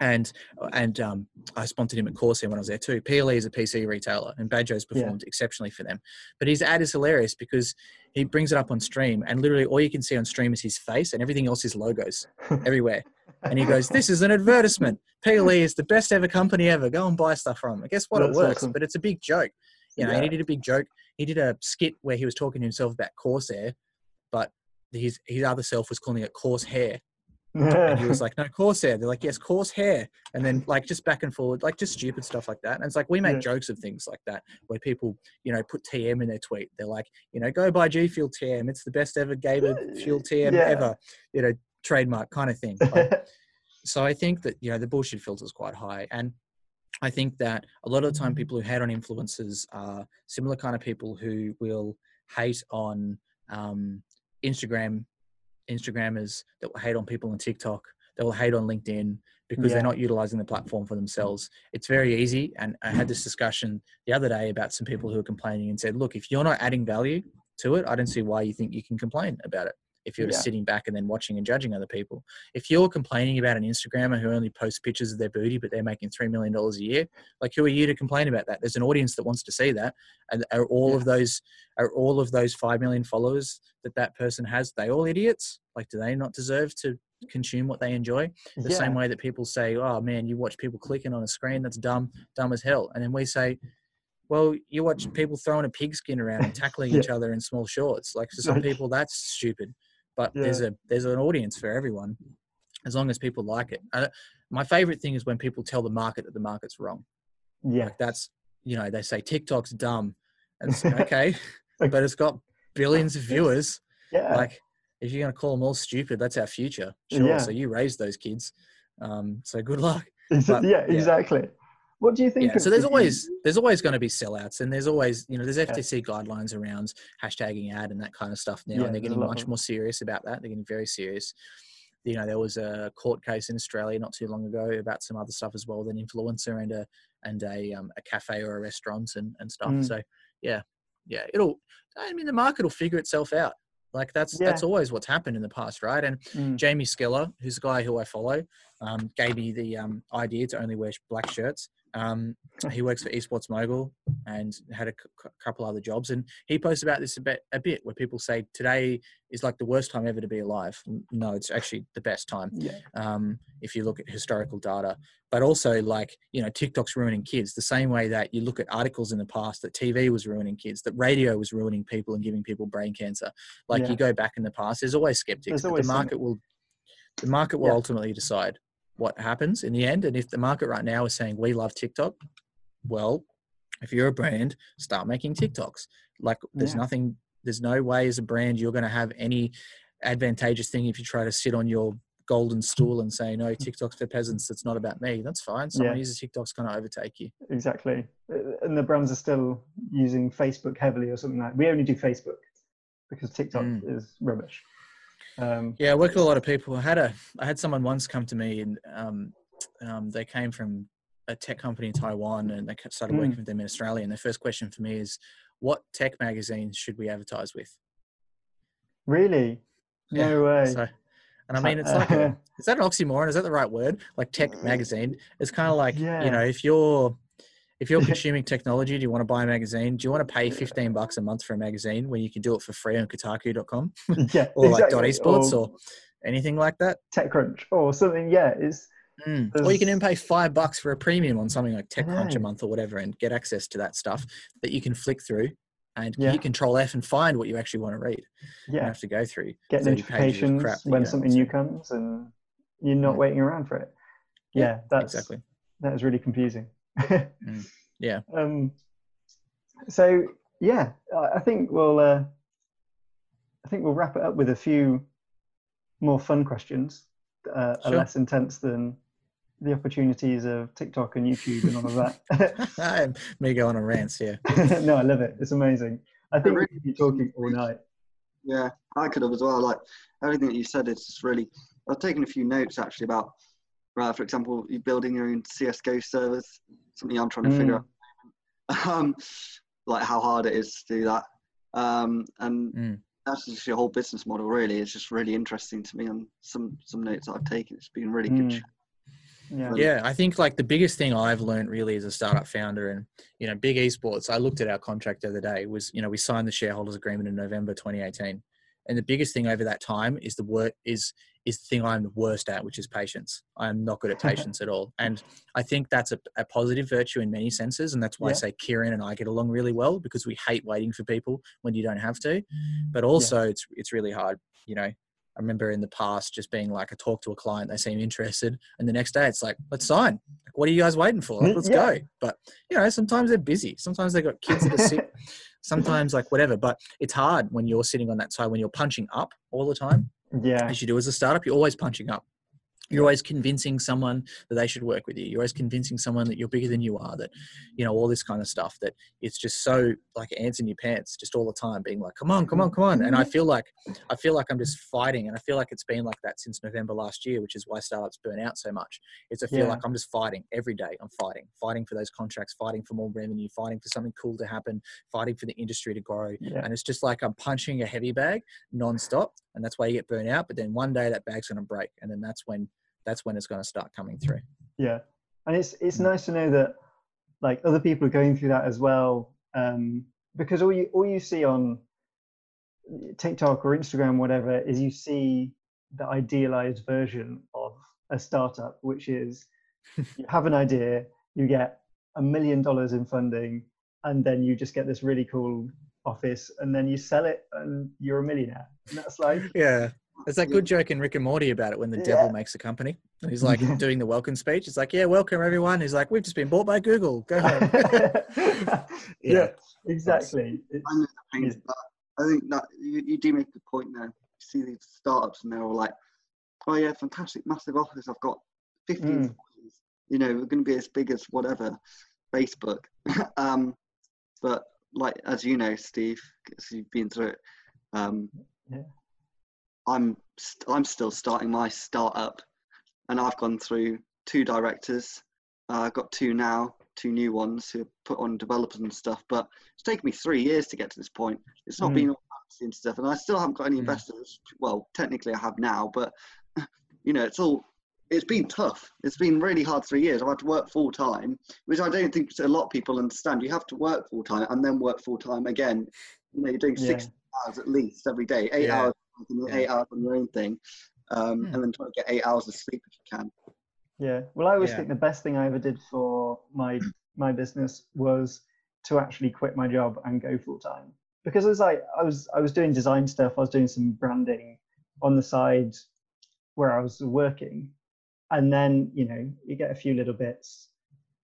And I sponsored him at Corsair when I was there too. PLE is a PC retailer, and Bajo's performed exceptionally for them. But his ad is hilarious because he brings it up on stream, and literally all you can see on stream is his face, and everything else is logos everywhere. And he goes, "This is an advertisement. PLE is the best ever company ever. Go and buy stuff from them." Guess what? It works, awesome. But it's a big joke. You know, and he did a big joke. He did a skit where he was talking to himself about Corsair, but his other self was calling it Corsair. And he was like, no, Corsair. They're like, yes, Corsair. And then like just back and forward, like just stupid stuff like that. And it's like, we make jokes of things like that where people, you know, put TM in their tweet. They're like, you know, go buy G Fuel TM. It's the best ever gamer fuel TM ever, you know, trademark kind of thing. But, so I think that, you know, the bullshit filter is quite high. And I think that a lot of the time people who hate on influencers are similar kind of people who will hate on Instagrammers, that will hate on people on TikTok, that will hate on LinkedIn because they're not utilizing the platform for themselves. It's very easy. And I had this discussion the other day about some people who are complaining and said, look, if you're not adding value to it, I don't see why you think you can complain about it. If you're just sitting back and then watching and judging other people, if you're complaining about an Instagrammer who only posts pictures of their booty, but they're making $3 million a year, like who are you to complain about that? There's an audience that wants to see that. And are all of those 5 million followers that person has, they all idiots? Like, do they not deserve to consume what they enjoy? The same way that people say, oh man, you watch people clicking on a screen. That's dumb as hell. And then we say, well, you watch people throwing a pigskin around and tackling each other in small shorts. Like, for some people that's stupid. But there's an audience for everyone, as long as people like it. My favorite thing is when people tell the market that the market's wrong. Yeah, like that's, you know, they say TikTok's dumb, and it's, okay, but it's got billions of viewers. Yeah, like if you're gonna call them all stupid, that's our future. Sure. Yeah. So you raise those kids. So good luck. But, yeah, exactly. What do you think? Yeah, so there's always going to be sellouts, and there's always, you know, there's FTC guidelines around hashtagging ad and that kind of stuff now, and they're getting much more serious about that. They're getting very serious. You know, there was a court case in Australia not too long ago about some other stuff as well, with an influencer and a cafe or a restaurant and stuff. Mm. So yeah, the market will figure itself out. Like that's always what's happened in the past, right? And Jamie Skiller, who's the guy who I follow, gave me the idea to only wear black shirts. He works for Esports Mogul and had a couple other jobs. And he posts about this a bit where people say today is like the worst time ever to be alive. No, it's actually the best time. Yeah. If you look at historical data, but also like, you know, TikTok's ruining kids the same way that you look at articles in the past that TV was ruining kids, that radio was ruining people and giving people brain cancer. Like you go back in the past, there's always skeptics. The market will ultimately decide what happens in the end. And if the market right now is saying, we love TikTok, well, if you're a brand, start making TikToks. Like there's no way as a brand you're going to have any advantageous thing if you try to sit on your golden stool and say, no, TikTok's for peasants, that's not about me. That's fine. Someone uses TikTok's going to overtake you. Exactly. And the brands are still using Facebook heavily or something like that. We only do Facebook because TikTok is rubbish. I work with a lot of people. I had someone once come to me, and they came from a tech company in Taiwan, and they started working with them in Australia. And their first question for me is, "What tech magazines should we advertise with?" Really? No way. So, and I mean, it's like, is that an oxymoron? Is that the right word? Like tech magazine? It's kind of like you know, if you're consuming technology, do you want to buy a magazine? Do you want to pay $15 a month for a magazine when you can do it for free on Kotaku.com or like .esports or anything like that? TechCrunch or something, Or you can even pay $5 for a premium on something like TechCrunch a month or whatever and get access to that stuff that you can flick through and you control F and find what you actually want to read. You don't have to go through. Get notifications when something new comes and you're not waiting around for it. Yeah, that is really confusing. I think we'll wrap it up with a few more fun questions that are less intense than the opportunities of TikTok and YouTube and all of that. Me go on a rant, No, I love it. It's amazing. I think we could be talking all night. Yeah, I could have as well. Like everything that you said is just really. I've taken a few notes actually about. Right, for example, you're building your own CSGO servers, something I'm trying to figure out, like how hard it is to do that. That's just your whole business model, really. It's just really interesting to me on some notes that I've taken. It's been really good. I think like the biggest thing I've learned really as a startup founder and, you know, big esports, I looked at our contract the other day was, you know, we signed the shareholders agreement in November 2018. And the biggest thing over that time is the thing I'm the worst at, which is patience. I'm not good at patience at all. And I think that's a positive virtue in many senses. And that's why I say Kieran and I get along really well, because we hate waiting for people when you don't have to. But also it's really hard. You know, I remember in the past just being like, I talk to a client, they seem interested. And the next day it's like, let's sign. Like, what are you guys waiting for? Like, let's go. But, you know, sometimes they're busy. Sometimes they got kids that are sick. Sometimes like whatever, but it's hard when you're sitting on that side, when you're punching up all the time. Yeah. As you do as a startup, you're always punching up. You're always convincing someone that they should work with you. You're always convincing someone that you're bigger than you are, that, you know, all this kind of stuff, that it's just so like ants in your pants just all the time being like, come on. And I feel like I'm just fighting. And I feel like it's been like that since November last year, which is why startups burn out so much. It's I feel like I'm just fighting every day. I'm fighting for those contracts, fighting for more revenue, fighting for something cool to happen, fighting for the industry to grow. Yeah. And it's just like, I'm punching a heavy bag nonstop. And that's why you get burnt out. But then one day that bag's going to break. And then that's when it's going to start coming through. Yeah. And it's nice to know that like other people are going through that as well. Because all you see on TikTok or Instagram, whatever, is you see the idealized version of a startup, which is you have an idea, you get $1 million in funding, and then you just get this really cool office, and then you sell it and you're a millionaire. And that's like, There's that good joke in Rick and Morty about it when the devil makes a company. And he's like doing the welcome speech. It's like, yeah, welcome everyone. He's like, we've just been bought by Google. Go home. Yeah, exactly. It's, I think that you do make the point there. You see these startups and they're all like, oh yeah, fantastic, massive office. I've got 15 employees. You know, we're going to be as big as whatever, Facebook. But like, as you know, Steve, because you've been through it, I'm still starting my startup, and I've gone through 2 directors. I've got 2 now, 2 new ones who put on developers and stuff. But it's taken me 3 years to get to this point. It's not been all fancy and stuff, and I still haven't got any investors. Well, technically I have now, but you know, it's been tough. It's been really hard 3 years. I've had to work full time, which I don't think a lot of people understand. You have to work full time and then work full time again. You know, you're doing 6 hours at least every day, 8 hours. 8 hours on your own thing, and then try to get 8 hours of sleep if you can. Yeah, well, I always think the best thing I ever did for my business was to actually quit my job and go full time, because it was like I was doing design stuff, I was doing some branding on the side where I was working, and then you know you get a few little bits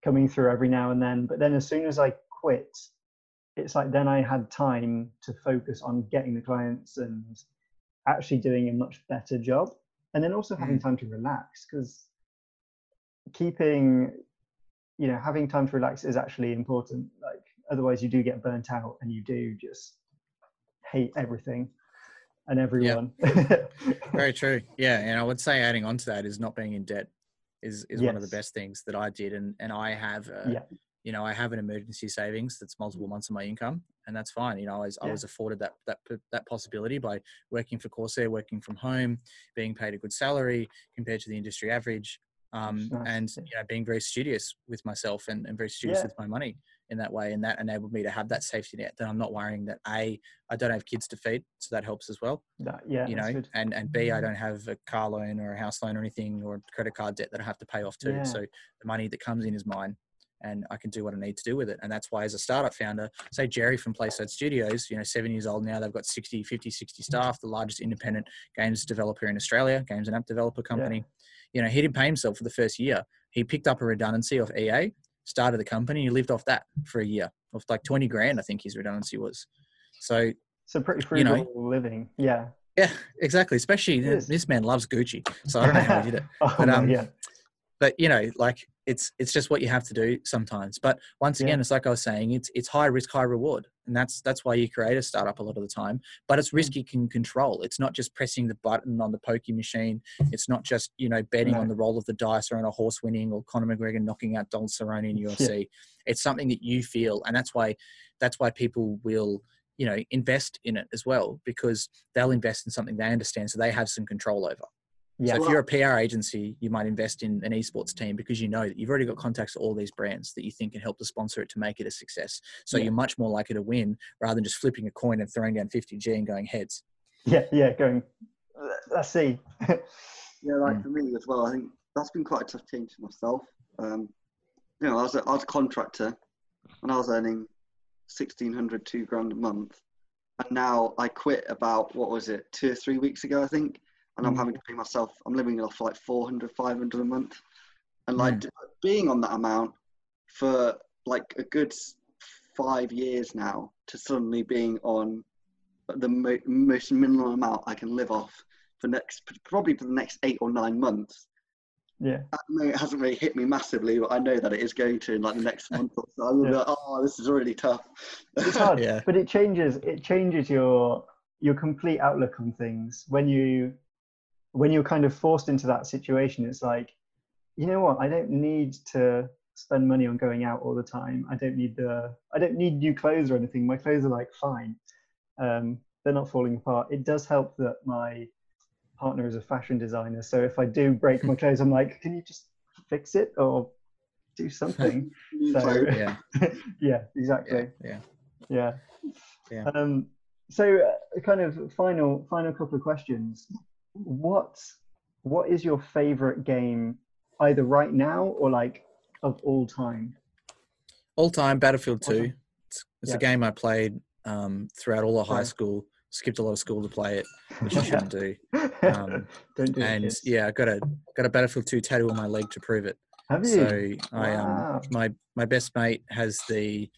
coming through every now and then, but then as soon as I quit, it's like then I had time to focus on getting the clients and actually doing a much better job, and then also having time to relax, because having time to relax is actually important. Like otherwise you do get burnt out and you do just hate everything and everyone. Yep. Very true. Yeah. And I would say adding on to that is not being in debt is one of the best things that I did. And I have, you know, I have an emergency savings that's multiple months of my income, and that's fine. You know, I was afforded that possibility by working for Corsair, working from home, being paid a good salary compared to the industry average, and you know, being very studious with myself and very studious with my money in that way. And that enabled me to have that safety net that I'm not worrying that I don't have kids to feed, so that helps as well. You know, and B, I don't have a car loan or a house loan or anything or credit card debt that I have to pay off too. So the money that comes in is mine, and I can do what I need to do with it. And that's why, as a startup founder, say Jerry from PlaySide Studios, you know, 7 years old now, they've got 50, 60 staff, the largest independent games developer in Australia, games and app developer company. You know, he didn't pay himself for the first year. He picked up a redundancy off EA, started the company, and he lived off that for a year, off like 20 grand, I think his redundancy was. So it's a pretty frugal living. Yeah, exactly. Especially this man loves Gucci, so I don't know how he did it. But you know, like it's just what you have to do sometimes. But once again, it's like I was saying, it's high risk, high reward, and that's why you create a startup a lot of the time. But it's risk you can control. It's not just pressing the button on the poker machine. It's not just betting on the roll of the dice or on a horse winning or Conor McGregor knocking out Donald Cerrone in UFC. It's something that you feel, and that's why people will invest in it as well, because they'll invest in something they understand, so they have some control over. Yeah. So if you're a PR agency, you might invest in an esports team because you know that you've already got contacts to all these brands that you think can help to sponsor it to make it a success. So you're much more likely to win rather than just flipping a coin and throwing down 50G and going heads. Let's see. For me as well, I think that's been quite a tough change for myself. I was a contractor and I was earning $1,600 a month, and now I quit about 2 or 3 weeks ago, I think. And I'm having to pay myself, I'm living off like 400, 500 a month. And like being on that amount for like a good 5 years now, to suddenly being on the most minimal amount I can live off for the next 8 or 9 months. Yeah. I know it hasn't really hit me massively, but I know that it is going to in like the next month or so. I will be like, oh, this is really tough. It's hard, but it changes your complete outlook on things when you're kind of forced into that situation. It's like, you know what, I don't need to spend money on going out all the time. I don't need new clothes or anything. My clothes are like fine. They're not falling apart. It does help that my partner is a fashion designer. So if I do break my clothes, I'm like, can you just fix it or do something? So, exactly. Yeah. So kind of final couple of questions. What is your favorite game, either right now or like of all time? Battlefield 2. It's a game I played throughout all of high school, skipped a lot of school to play it, which I shouldn't do. Don't do and it, yeah, I got a Battlefield 2 tattoo on my leg to prove it. Have you? So I my best mate has the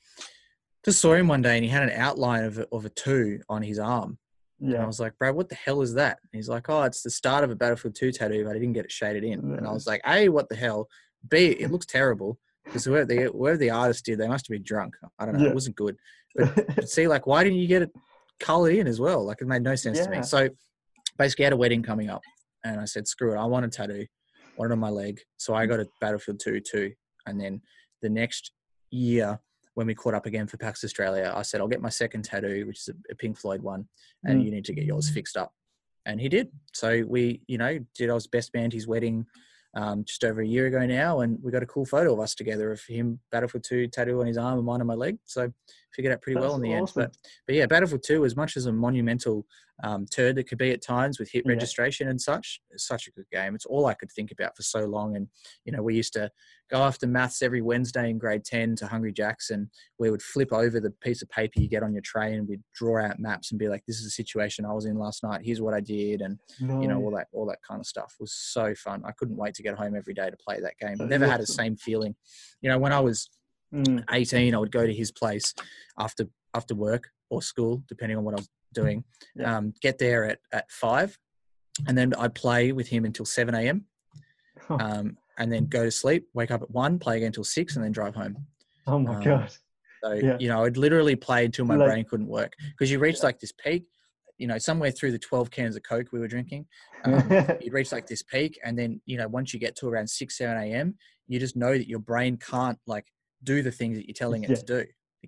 just saw him one day and he had an outline of a 2 on his arm. Yeah. And I was like, bro, what the hell is that? And he's like, oh, it's the start of a Battlefield 2 tattoo, but I didn't get it shaded in. And I was like, A, what the hell? B, it looks terrible. Because whoever the artist did, they must have been drunk. I don't know. Yeah. It wasn't good. But see, like, why didn't you get it colored in as well? Like, it made no sense to me. So basically I had a wedding coming up and I said, screw it. I want a tattoo. I want it on my leg. So I got a Battlefield 2 too. And then the next year when we caught up again for PAX Australia, I said, I'll get my second tattoo, which is a Pink Floyd one. And you need to get yours fixed up. And he did. So we, you know, I was best man at his wedding. Just over a year ago now, and we got a cool photo of us together of him, Battlefield 2 tattoo on his arm and mine on my leg. So figured out pretty well in the end. But yeah, Battlefield 2, as much as a monumental turd it could be at times with hit registration and such, it's such a good game. It's all I could think about for so long. And, you know, we used to go after maths every Wednesday in grade 10 to Hungry Jack's, and we would flip over the piece of paper you get on your tray and we'd draw out maps and be like, this is the situation I was in last night. Here's what I did. And, you know, all that kind of stuff. It was so fun. I couldn't wait to get home every day to play that game. I've never had the same feeling. You know, when I was 18, I would go to his place after work or school, depending on what I was doing, get there at 5, and then I'd play with him until 7 a.m. And then go to sleep, wake up at 1, play again until 6, and then drive home. Oh my God. So, you know, I'd literally play until my brain couldn't work, because you reach like this peak. You know, somewhere through the 12 cans of Coke we were drinking, you'd reach like this peak. And then, you know, once you get to around 6, 7 a.m., you just know that your brain can't like do the things that you're telling it to do.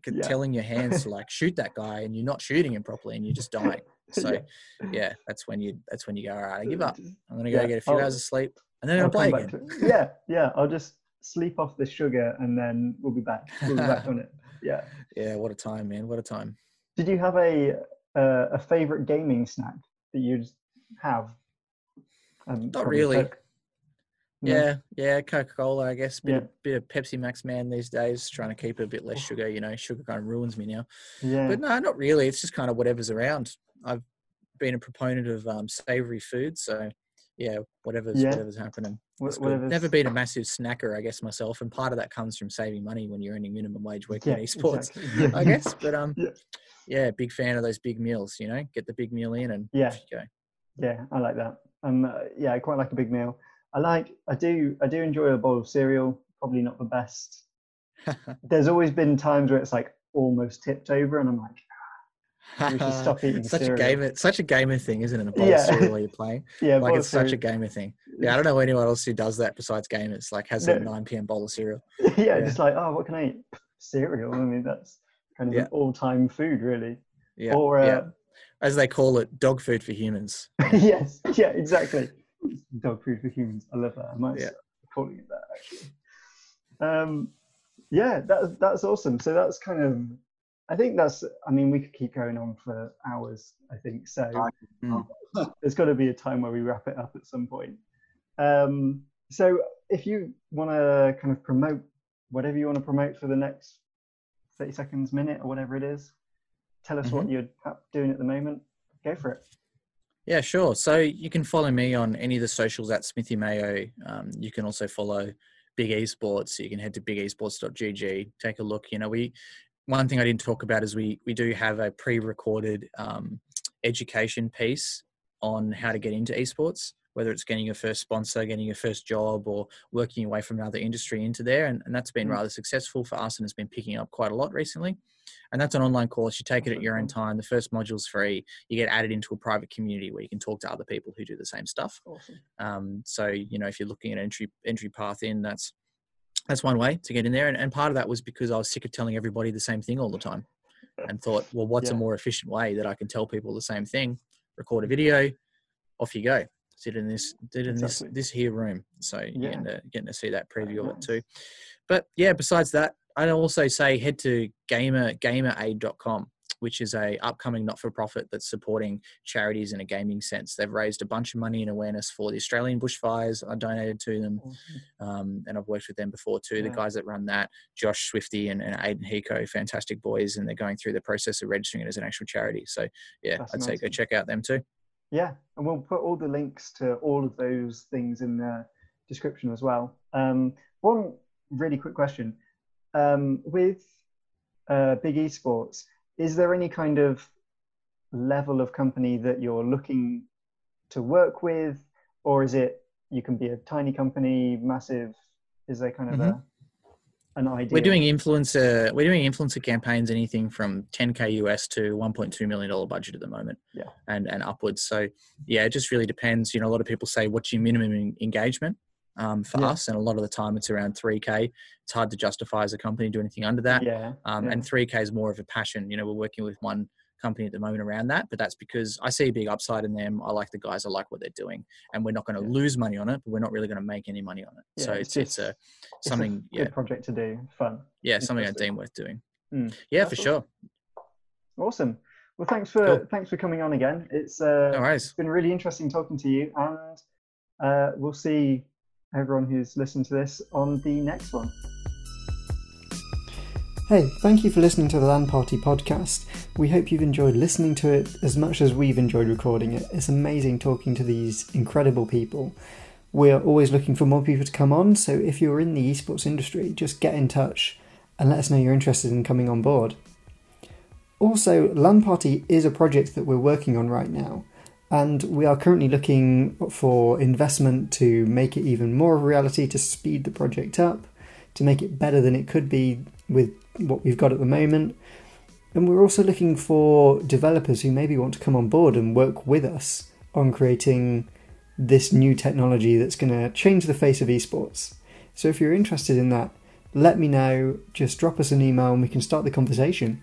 You're telling your hands to like shoot that guy and you're not shooting him properly and you're just dying. So yeah, that's when you go, all right, I give up. I'm going to go get a few hours of sleep and then I'll play again. Yeah. I'll just sleep off the sugar and then we'll be back. We'll be back on it. Yeah. Yeah. What a time, man. What a time. Did you have a favorite gaming snack that you'd have? Not really. Coke. Yeah, Coca-Cola, I guess. Bit of Pepsi Max, man, these days. Trying to keep it a bit less sugar, you know. Sugar kind of ruins me now. Yeah. But no, not really. It's just kind of whatever's around. I've been a proponent of savory food, so yeah, whatever's happening. Never been a massive snacker, I guess, myself, and part of that comes from saving money when you're earning minimum wage working in esports, I guess. But yeah, big fan of those big meals. You know, get the big meal in and go. Yeah, I like that. Yeah, I quite like a big meal. I do enjoy a bowl of cereal. Probably not the best. There's always been times where it's like almost tipped over, and I'm like, we should stop eating cereal. Such a gamer thing, isn't it? A bowl of cereal while you're playing. Yeah, like it's such a gamer thing. Yeah, I don't know anyone else who does that besides gamers. Like has a 9 PM bowl of cereal. Yeah, just like, oh, what can I eat? Cereal. I mean, that's kind of an all-time food, really. Yeah. Or as they call it, dog food for humans. Yes. Yeah. Exactly. Dog food for humans. I love that. I might start calling it that, actually. Yeah. That's awesome. So that's kind of. I mean, we could keep going on for hours, I think. So there's got to be a time where we wrap it up at some point. So if you want to kind of promote whatever you want to promote for the next 30 seconds, minute, or whatever it is, tell us what you're doing at the moment. Go for it. Yeah, sure. So you can follow me on any of the socials at Smithy Mayo. You can also follow Big Esports. So you can head to bigesports.gg, take a look. You know, one thing I didn't talk about is we do have a pre-recorded education piece on how to get into esports, whether it's getting your first sponsor, getting your first job, or working your way from another industry into there. And that's been rather successful for us and has been picking up quite a lot recently. And that's an online course. You take it at your own time. The first module's free. You get added into a private community where you can talk to other people who do the same stuff. Awesome. So, you know, if you're looking at entry path in, that's one way to get in there. And part of that was because I was sick of telling everybody the same thing all the time and thought, well, what's a more efficient way that I can tell people the same thing? Record a video, off you go. Sit in this here room. So you're getting to see that preview of it too. But yeah, besides that, I'd also say head to gameraid.com. which is a upcoming not-for-profit that's supporting charities in a gaming sense. They've raised a bunch of money and awareness for the Australian bushfires. I donated to them, and I've worked with them before too. The guys that run that, Josh Swifty and Aiden Hiko, fantastic boys, and they're going through the process of registering it as an actual charity. So yeah, I'd say go check out them too. Yeah, and we'll put all the links to all of those things in the description as well. One really quick question. With big esports, is there any kind of level of company that you're looking to work with, or is it you can be a tiny company, massive? Is there kind of an idea? We're doing influencer campaigns, anything from $10K US to $1.2 million budget at the moment, and upwards. So yeah, it just really depends. You know, a lot of people say, what's your minimum engagement? For us, and a lot of the time it's around 3K. It's hard to justify as a company do anything under that. And 3K is more of a passion. You know, we're working with one company at the moment around that, but that's because I see a big upside in them. I like the guys, I like what they're doing, and we're not going to lose money on it, but we're not really going to make any money on it. So it's a good project to do, fun. Yeah, something I deem worth doing. Yeah, that's sure. Awesome. Well, thanks for coming on again. It's been really interesting talking to you, and we'll see everyone who's listened to this on the next one. Hey, thank you for listening to the LAN Party podcast. We hope you've enjoyed listening to it as much as we've enjoyed recording it. It's amazing talking to these incredible people. We're always looking for more people to come on, so if you're in the esports industry, just get in touch and let us know you're interested in coming on board. Also, LAN Party is a project that we're working on right now, and we are currently looking for investment to make it even more of a reality, to speed the project up, to make it better than it could be with what we've got at the moment. And we're also looking for developers who maybe want to come on board and work with us on creating this new technology that's going to change the face of esports. So if you're interested in that, let me know, just drop us an email and we can start the conversation.